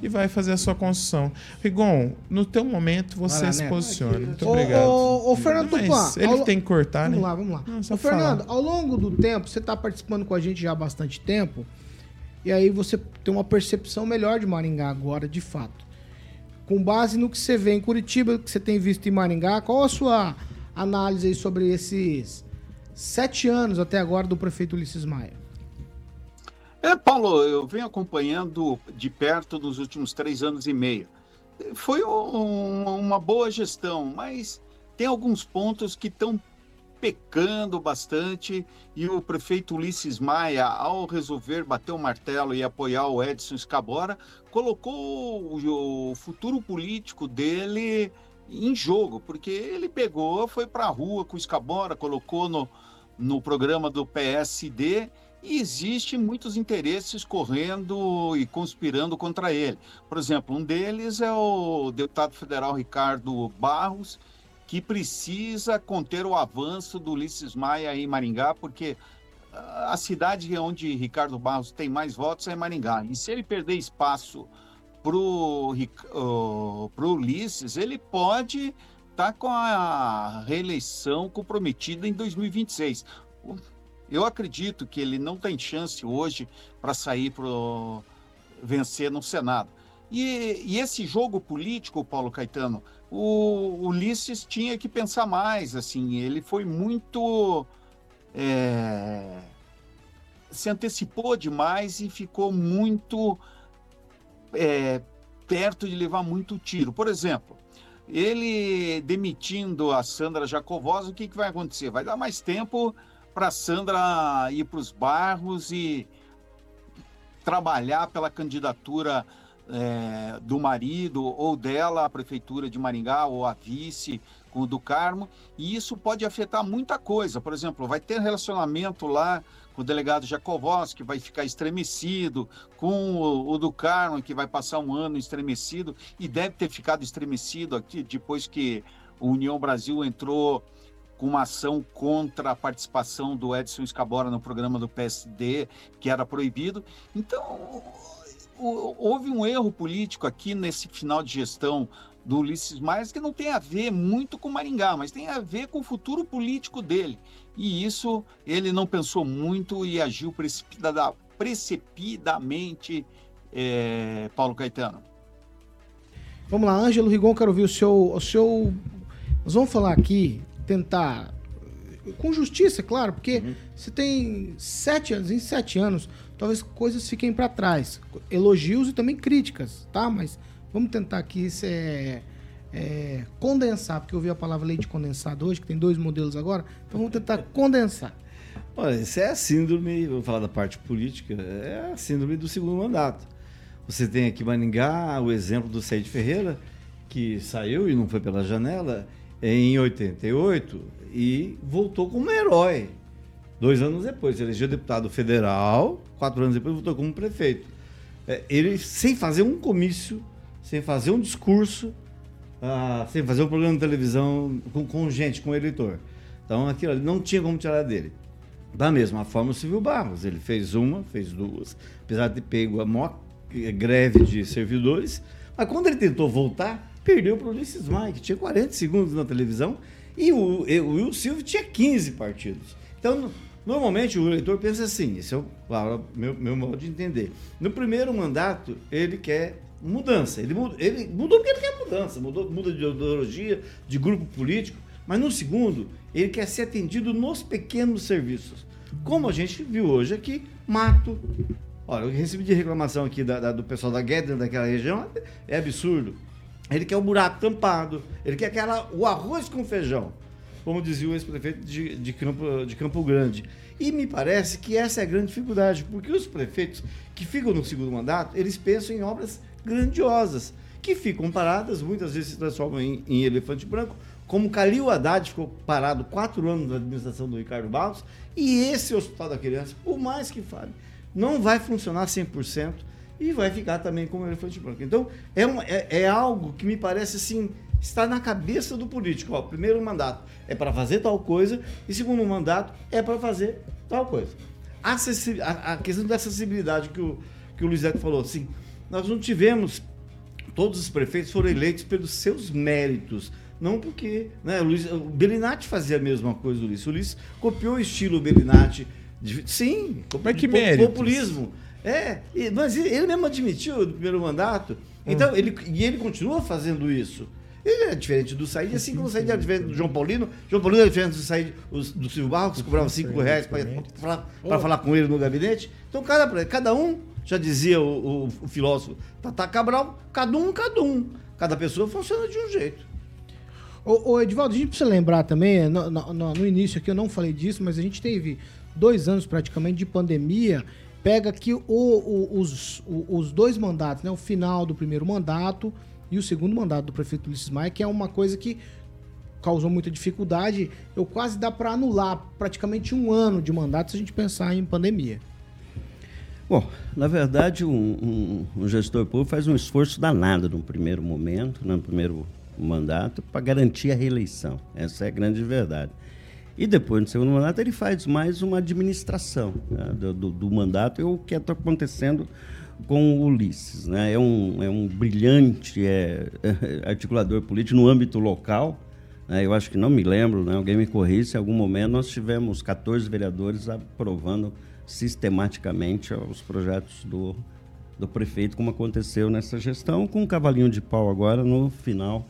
e vai fazer a sua construção. Rigon, no teu momento você se posiciona. Muito obrigado. Ô Fernando Tupã, ele tem que cortar, vamos, né? Vamos lá. Ô Fernando, ao longo do tempo, você está participando com a gente já há bastante tempo e aí você tem uma percepção melhor de Maringá agora, de fato. Com base no que você vê em Curitiba, que você tem visto em Maringá, qual a sua análise aí sobre esses 7 anos até agora do prefeito Ulisses Maia? Paulo, eu venho acompanhando de perto nos últimos 3 anos e meio. Foi uma boa gestão, mas tem alguns pontos que estão pecando bastante e o prefeito Ulisses Maia, ao resolver bater o martelo e apoiar o Edson Escabora, colocou o futuro político dele em jogo, porque ele pegou, foi para a rua com o Escabora, colocou no programa do PSD e existem muitos interesses correndo e conspirando contra ele. Por exemplo, um deles é o deputado federal Ricardo Barros, que precisa conter o avanço do Ulisses Maia em Maringá, porque a cidade onde Ricardo Barros tem mais votos é Maringá. E se ele perder espaço para o Ulisses, ele pode estar com a reeleição comprometida em 2026. Eu acredito que ele não tem chance hoje para sair para vencer no Senado. E esse jogo político, Paulo Caetano, o Ulisses tinha que pensar mais, assim, ele foi muito... se antecipou demais e ficou muito perto de levar muito tiro. Por exemplo, ele demitindo a Sandra Jacovosa, o que vai acontecer? Vai dar mais tempo para a Sandra ir para os Barros e trabalhar pela candidatura do marido ou dela à Prefeitura de Maringá ou à vice com o do Carmo, e isso pode afetar muita coisa. Por exemplo, vai ter relacionamento lá com o delegado Jacovós, que vai ficar estremecido, com o do Carmo, que vai passar um ano estremecido, e deve ter ficado estremecido aqui depois que a União Brasil entrou com uma ação contra a participação do Edson Escabora no programa do PSD, que era proibido. Então, houve um erro político aqui nesse final de gestão do Ulisses Maia, que não tem a ver muito com Maringá, mas tem a ver com o futuro político dele. E isso ele não pensou muito e agiu precipitadamente, Paulo Caetano. Vamos lá, Ângelo Rigon, quero ouvir o seu... Nós vamos falar aqui, tentar... Com justiça, claro, porque você tem 7 anos, em 7 anos, talvez coisas fiquem para trás, elogios e também críticas, tá? Mas vamos tentar aqui condensar, porque eu vi a palavra leite condensado hoje, que tem 2 modelos agora, então vamos tentar condensar. Olha, isso é a síndrome, vou falar da parte política, é a síndrome do segundo mandato. Você tem aqui Maringá, o exemplo do Said Ferreira, que saiu e não foi pela janela em 88 e voltou como herói. 2 anos depois, elegeu deputado federal, 4 anos depois voltou como prefeito. Ele, sem fazer um comício, sem fazer um discurso, sem fazer um programa de televisão com gente, com eleitor. Então, aquilo ali não tinha como tirar dele. Da mesma forma, o Silvio Barros. Ele fez uma, fez duas, apesar de ter pego a maior greve de servidores. Mas quando ele tentou voltar, perdeu para o Ulisses Maia, que tinha 40 segundos na televisão, e o Will Silvio tinha 15 partidos. Então, normalmente o eleitor pensa assim, esse é o meu modo de entender. No primeiro mandato, ele quer mudança. Ele mudou porque ele quer mudança, muda de ideologia, de grupo político, mas no segundo, ele quer ser atendido nos pequenos serviços. Como a gente viu hoje aqui, mato. Olha, eu recebi de reclamação aqui do pessoal da Guedes, daquela região, é absurdo. Ele quer o buraco tampado, ele quer o arroz com feijão, como dizia o ex-prefeito de Campo Grande. E me parece que essa é a grande dificuldade, porque os prefeitos que ficam no segundo mandato, eles pensam em obras grandiosas, que ficam paradas, muitas vezes se transformam em elefante branco, como Kalil Haddad ficou parado 4 anos na administração do Ricardo Barros, e esse Hospital da Criança, por mais que fale, não vai funcionar 100%, e vai ficar também como elefante branco. Então, é algo que me parece assim, está na cabeça do político. Ó, primeiro mandato é para fazer tal coisa, e segundo mandato é para fazer tal coisa. A questão da acessibilidade que o Luizeto falou, assim, nós não tivemos, todos os prefeitos foram eleitos pelos seus méritos, não porque... Né, o Belinati fazia a mesma coisa do Ulisses. O Ulisses copiou o estilo Belinati, sim, populismo. É, mas ele mesmo admitiu no primeiro mandato, então, ele continua fazendo isso. Ele é diferente do Said, assim como o Said era diferente do João Paulino. João Paulino era diferente do Said, do Silvio Barros, que cobrava R$5 para falar com ele no gabinete. Então, cada um, já dizia o filósofo Tata Cabral, cada um. Cada pessoa funciona de um jeito. Ô Edivaldo, a gente precisa lembrar também, no início aqui eu não falei disso, mas a gente teve 2 anos praticamente de pandemia. Pega aqui os 2 mandatos, né? O final do primeiro mandato e o segundo mandato do prefeito Ulisses Maia, que é uma coisa que causou muita dificuldade. Eu quase dá para anular praticamente 1 ano de mandato se a gente pensar em pandemia. Bom, na verdade, um gestor público faz um esforço danado no primeiro momento, no primeiro o mandato para garantir a reeleição. Essa é a grande verdade. E depois, no segundo mandato, ele faz mais uma administração, né, do mandato, e o que está acontecendo com o Ulisses, né? É um brilhante articulador político no âmbito local. Eu acho que não me lembro, né? Alguém me corrija, em algum momento nós tivemos 14 vereadores aprovando sistematicamente os projetos do prefeito, como aconteceu nessa gestão, com um cavalinho de pau agora no final,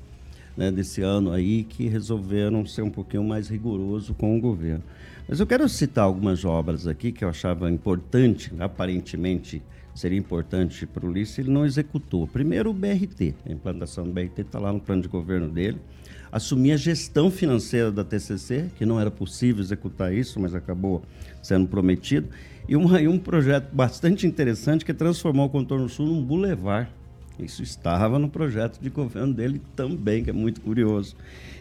né, desse ano aí, que resolveram ser um pouquinho mais rigoroso com o governo. Mas eu quero citar algumas obras aqui que eu achava importante, aparentemente seria importante para o Ulisses, ele não executou. Primeiro, o BRT, a implantação do BRT está lá no plano de governo dele. Assumir a gestão financeira da TCC, que não era possível executar isso, mas acabou sendo prometido. E um projeto bastante interessante, que é transformar o Contorno Sul num bulevar. Isso estava no projeto de governo dele também, que é muito curioso.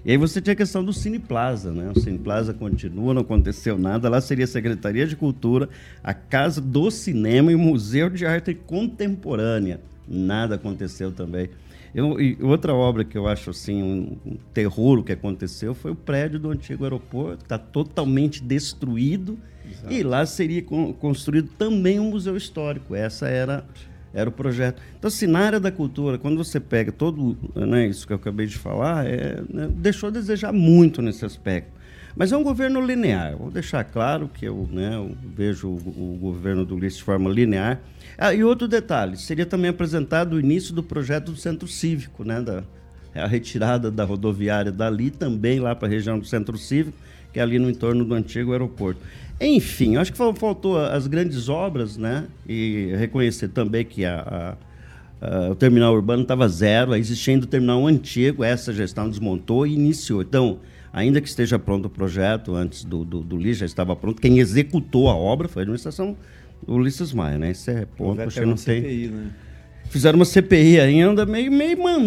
E aí você tinha a questão do Cine Plaza, né? O Cine Plaza continua, não aconteceu nada. Lá seria a Secretaria de Cultura, a Casa do Cinema e o Museu de Arte Contemporânea. Nada aconteceu também. E outra obra que eu acho assim, um terror o que aconteceu, foi o prédio do antigo aeroporto, que está totalmente destruído. Exato. E lá seria construído também um museu histórico. Essa era o projeto. Então, assim, na área da cultura, quando você pega todo, né, isso que eu acabei de falar, né, deixou a desejar muito nesse aspecto. Mas é um governo linear. Vou deixar claro que eu vejo o governo do Ulisses de forma linear. Ah, e outro detalhe, seria também apresentado o início do projeto do Centro Cívico, né, a retirada da rodoviária dali, também lá para a região do Centro Cívico, que é ali no entorno do antigo aeroporto. Enfim, acho que faltou as grandes obras, né, e reconhecer também que o terminal urbano estava zero, existia ainda o terminal antigo, essa gestão desmontou e iniciou. Então, ainda que esteja pronto o projeto, antes do Ulisses já estava pronto, quem executou a obra foi a administração Ulisses Maia, né? Isso é ponto, acho que não tem. CPI, né? Fizeram uma CPI ainda, meio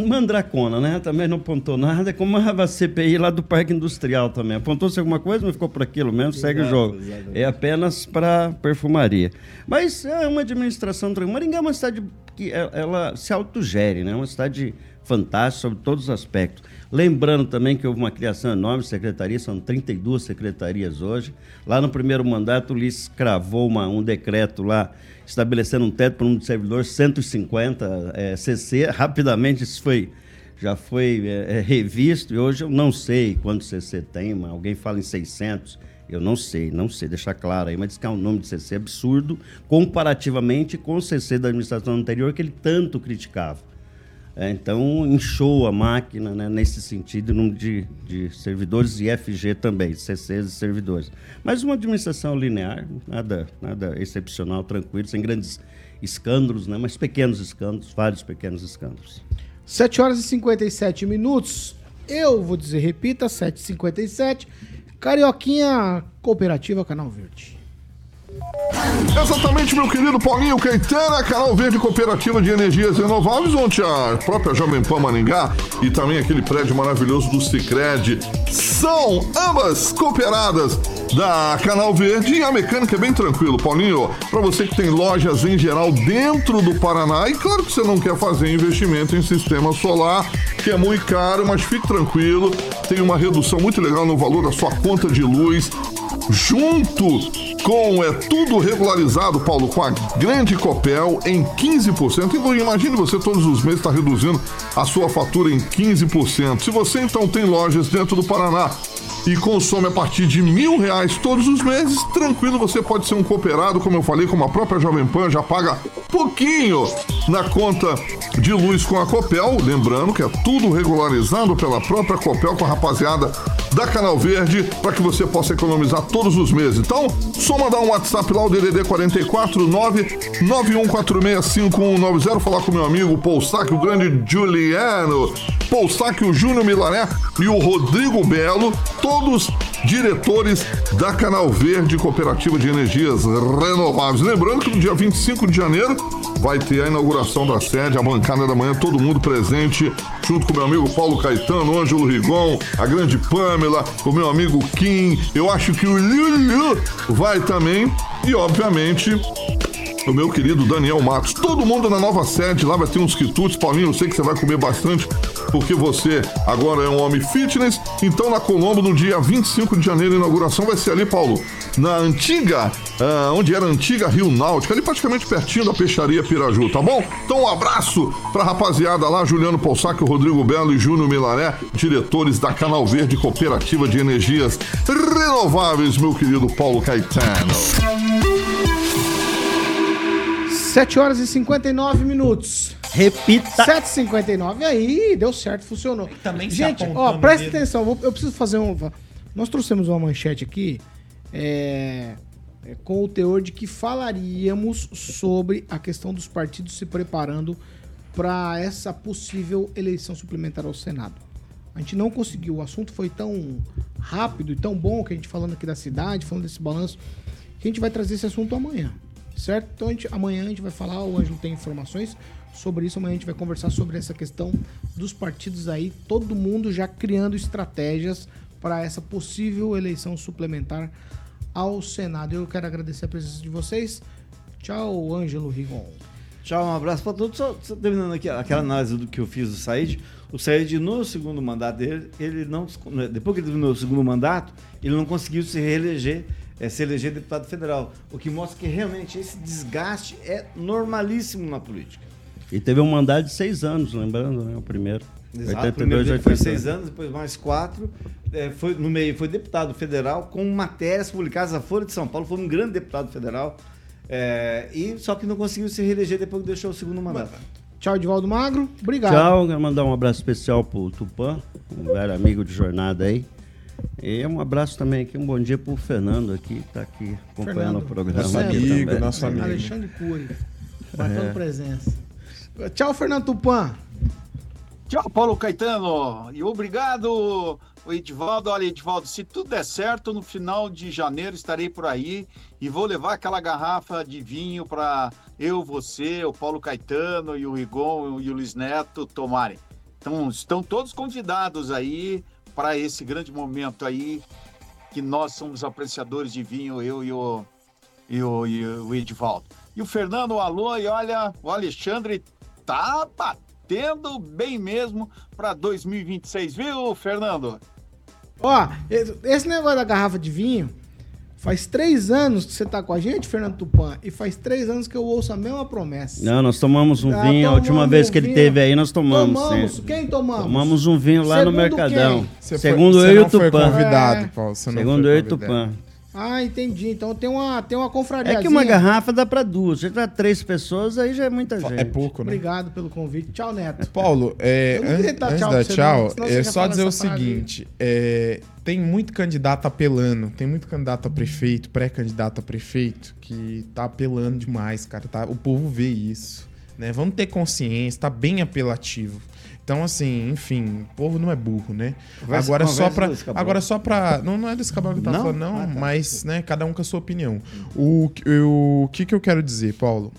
mandracona, né? Também não apontou nada, como a CPI lá do Parque Industrial também. Apontou-se alguma coisa, mas ficou por aquilo mesmo, exato, segue o jogo. Exatamente. É apenas para perfumaria. Mas é uma administração... Maringá é uma cidade que ela se autogere, né? É uma cidade fantástica sobre todos os aspectos. Lembrando também que houve uma criação enorme de secretarias, são 32 secretarias hoje. Lá no primeiro mandato, o Ulisses cravou um decreto lá, estabelecendo um teto para o número de servidores, 150 CC. Rapidamente isso já foi revisto, e hoje eu não sei quantos CC tem, mas alguém fala em 600. Eu não sei, deixar claro aí, mas diz que é um nome de CC absurdo, comparativamente com o CC da administração anterior, que ele tanto criticava. Então, inchou a máquina, né, nesse sentido, número de servidores e FG também, CCs e servidores. Mas uma administração linear, nada excepcional, tranquilo, sem grandes escândalos, né, mas pequenos escândalos, vários pequenos escândalos. 7 horas e 57 minutos, eu vou dizer, repita, 7h57, Carioquinha Cooperativa Canal Verde. Exatamente, meu querido Paulinho Caetano, Canal Verde Cooperativa de Energias Renováveis, onde a própria Jovem Pan Maringá e também aquele prédio maravilhoso do Sicredi são ambas cooperadas da Canal Verde, e a mecânica é bem tranquila, Paulinho, para você que tem lojas em geral dentro do Paraná. E claro que você não quer fazer investimento em sistema solar, que é muito caro, mas fique tranquilo, tem uma redução muito legal no valor da sua conta de luz, junto com tudo regularizado, Paulo, com a grande Copel em 15%. Então, imagine você todos os meses está reduzindo a sua fatura em 15%. Se você então tem lojas dentro do Paraná e consome a partir de R$1.000 todos os meses, tranquilo, você pode ser um cooperado, como eu falei, como a própria Jovem Pan, já paga pouquinho na conta de luz com a Copel, lembrando que é tudo regularizado pela própria Copel com a rapaziada da Canal Verde, para que você possa economizar todos os meses. Então, só mandar um WhatsApp lá, o DDD 449-9146-5190, falar com meu amigo Paul Sack, o grande Juliano, Paul Sack, o Júnior Milané e o Rodrigo Belo, todos diretores da Canal Verde Cooperativa de Energias Renováveis. Lembrando que no dia 25 de janeiro vai ter a inauguração da sede, a bancada da manhã, todo mundo presente, junto com meu amigo Paulo Caetano, Ângelo Rigon, a grande Pamela, o meu amigo Kim, eu acho que o Lulu vai também, e obviamente do meu querido Daniel Matos. Todo mundo na nova sede, lá vai ter uns quitutes. Paulinho, eu sei que você vai comer bastante, porque você agora é um homem fitness. Então, na Colombo, no dia 25 de janeiro, a inauguração vai ser ali, Paulo, na antiga, onde era a antiga Rio Náutica, ali praticamente pertinho da Peixaria Pirajú, tá bom? Então, um abraço pra rapaziada lá, Juliano Polsac, Rodrigo Belo e Júnior Milaré, diretores da Canal Verde, Cooperativa de Energias Renováveis, meu querido Paulo Caetano. 7h59. Repita. 7h59, aí deu certo, funcionou. Também gente, ó, presta atenção, eu preciso fazer um... Nós trouxemos uma manchete aqui, com o teor de que falaríamos sobre a questão dos partidos se preparando para essa possível eleição suplementar ao Senado. A gente não conseguiu, o assunto foi tão rápido e tão bom que a gente falando aqui da cidade, falando desse balanço, que a gente vai trazer esse assunto amanhã, certo? Então amanhã a gente vai falar, o Ângelo tem informações sobre isso, amanhã a gente vai conversar sobre essa questão dos partidos aí, todo mundo já criando estratégias para essa possível eleição suplementar ao Senado. Eu quero agradecer a presença de vocês. Tchau, Ângelo Rigon. Tchau, um abraço para todos. Só terminando aqui aquela análise do que eu fiz do Said. O Said, no segundo mandato dele, ele não, depois que ele terminou o segundo mandato, ele não conseguiu se reeleger, se eleger deputado federal. O que mostra que realmente esse desgaste é normalíssimo na política. E teve um mandato de 6 anos, lembrando, né? O primeiro. Exato, 82, o primeiro dele foi 6 anos, depois mais 4. Foi, no meio foi deputado federal, com matérias publicadas na Folha de São Paulo, foi um grande deputado federal. E só que não conseguiu se reeleger depois que deixou o segundo mandato. Tchau, Edivaldo Magro. Obrigado. Tchau, quero mandar um abraço especial pro Tupã, um velho amigo de jornada aí. E um abraço também aqui, um bom dia pro Fernando aqui, que tá aqui acompanhando o programa. Nosso amigo, nosso amigo. Alexandre Cury, batendo presença. Tchau, Fernando Tupã. Tchau, Paulo Caetano. E obrigado, Edivaldo. Olha, Edivaldo, se tudo der certo, no final de janeiro estarei por aí e vou levar aquela garrafa de vinho para eu, você, o Paulo Caetano e o Rigon e o Luiz Neto tomarem. Então, estão todos convidados aí para esse grande momento aí que nós somos apreciadores de vinho, eu e o Edivaldo. E o Fernando, o Alô, e olha, o Alexandre tá batendo bem mesmo para 2026, viu, Fernando? Ó, esse negócio da garrafa de vinho, faz 3 anos que você tá com a gente, Fernando Tupã, e faz 3 anos que eu ouço a mesma promessa. Não, nós tomamos um vinho, a última vez que ele teve aí, nós tomamos. Sim. Quem tomamos? Tomamos um vinho lá no Mercadão. Segundo eu e o Tupã. Você não foi convidado, Paulo. Segundo eu e o Tupã. Ah, entendi. Então tem uma confradiazinha. É que uma garrafa dá pra 2. Se dá 3 pessoas, aí já é muita gente. É pouco, né? Obrigado pelo convite. Tchau, Neto. Paulo, antes só dizer o seguinte. Tem muito candidato apelando. Tem muito candidato a prefeito, pré-candidato a prefeito, que tá apelando demais, cara. O povo vê isso, né? Vamos ter consciência. Tá bem apelativo. Então, assim, enfim, o povo não é burro, né? Agora só pra... Não, não é desse cabal que tá falando, não, mas, né, cada um com a sua opinião. O que eu quero dizer, Paulo?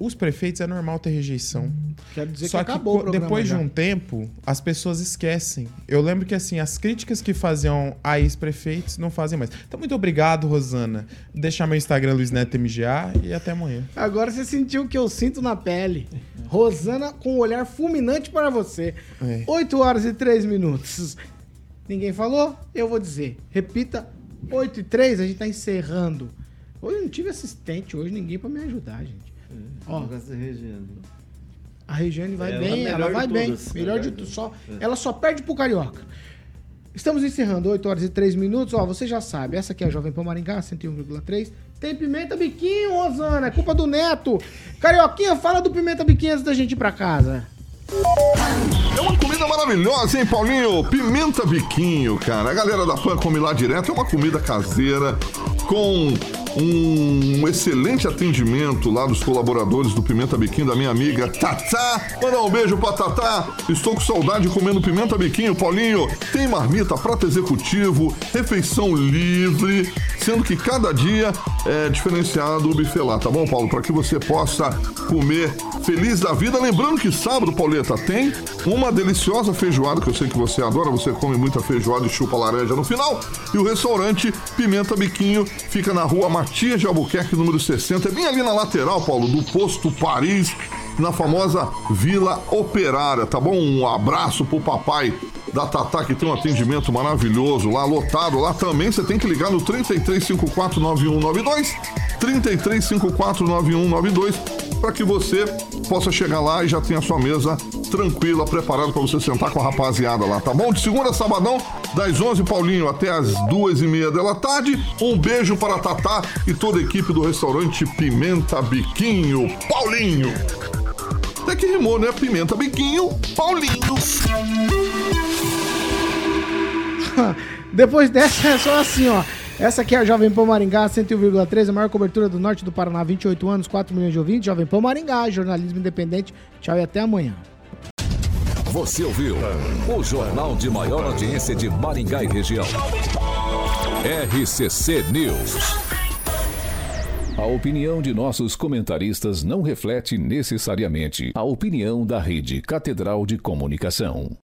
Os prefeitos é normal ter rejeição. Quero dizer só que acabou o depois já. De um tempo, as pessoas esquecem. Eu lembro que, assim, as críticas que faziam a ex-prefeitos não fazem mais. Então, muito obrigado, Rosana. Deixar meu Instagram, Luiz Neto MGA, e até amanhã. Agora você sentiu o que eu sinto na pele. Rosana com um olhar fulminante para você. 8h03. Ninguém falou? Eu vou dizer. Repita, 8h03, a gente tá encerrando. Hoje eu não tive assistente, hoje ninguém para me ajudar, gente. Ó, a Regiane vai bem, ela vai bem. Melhor de tudo. Ela só perde pro Carioca. Estamos encerrando, 8h03. Ó, você já sabe, essa aqui é a Jovem Pan Maringá, 101,3. Tem Pimenta Biquinho, Rosana, é culpa do Neto. Carioquinha, fala do Pimenta Biquinho antes da gente ir pra casa. É uma comida maravilhosa, hein, Paulinho? Pimenta Biquinho, cara. A galera da Pan come lá direto. É uma comida caseira com um excelente atendimento lá dos colaboradores do Pimenta Biquinho, da minha amiga Tatá. Manda um beijo pra Tatá. Estou com saudade comendo Pimenta Biquinho, Paulinho. Tem marmita, prato executivo, refeição livre, sendo que cada dia é diferenciado o buffet lá, tá bom, Paulo? Para que você possa comer feliz da vida. Lembrando que sábado, Pauleta, tem uma deliciosa feijoada, que eu sei que você adora, você come muita feijoada e chupa laranja no final. E o restaurante Pimenta Biquinho fica na rua Martins Matias de Albuquerque, número 60, bem ali na lateral, Paulo, do Posto Paris, na famosa Vila Operária, tá bom? Um abraço pro papai da Tatá, que tem um atendimento maravilhoso lá, lotado lá também. Você tem que ligar no 33549192, 33549192, para que você possa chegar lá e já tenha a sua mesa tranquila, preparada para você sentar com a rapaziada lá, tá bom? De segunda a sabadão, das 11, Paulinho, até as 2:30 da tarde. Um beijo para a Tatá e toda a equipe do restaurante Pimenta Biquinho, Paulinho. Até que rimou, né? Pimenta Biquinho, Paulinho. Depois dessa é só assim, ó. Essa aqui é a Jovem Pan Maringá, 101,3, a maior cobertura do norte do Paraná, 28 anos, 4 milhões de ouvintes. Jovem Pan Maringá, jornalismo independente. Tchau e até amanhã. Você ouviu o jornal de maior audiência de Maringá e região. RCC News. A opinião de nossos comentaristas não reflete necessariamente a opinião da Rede Catedral de Comunicação.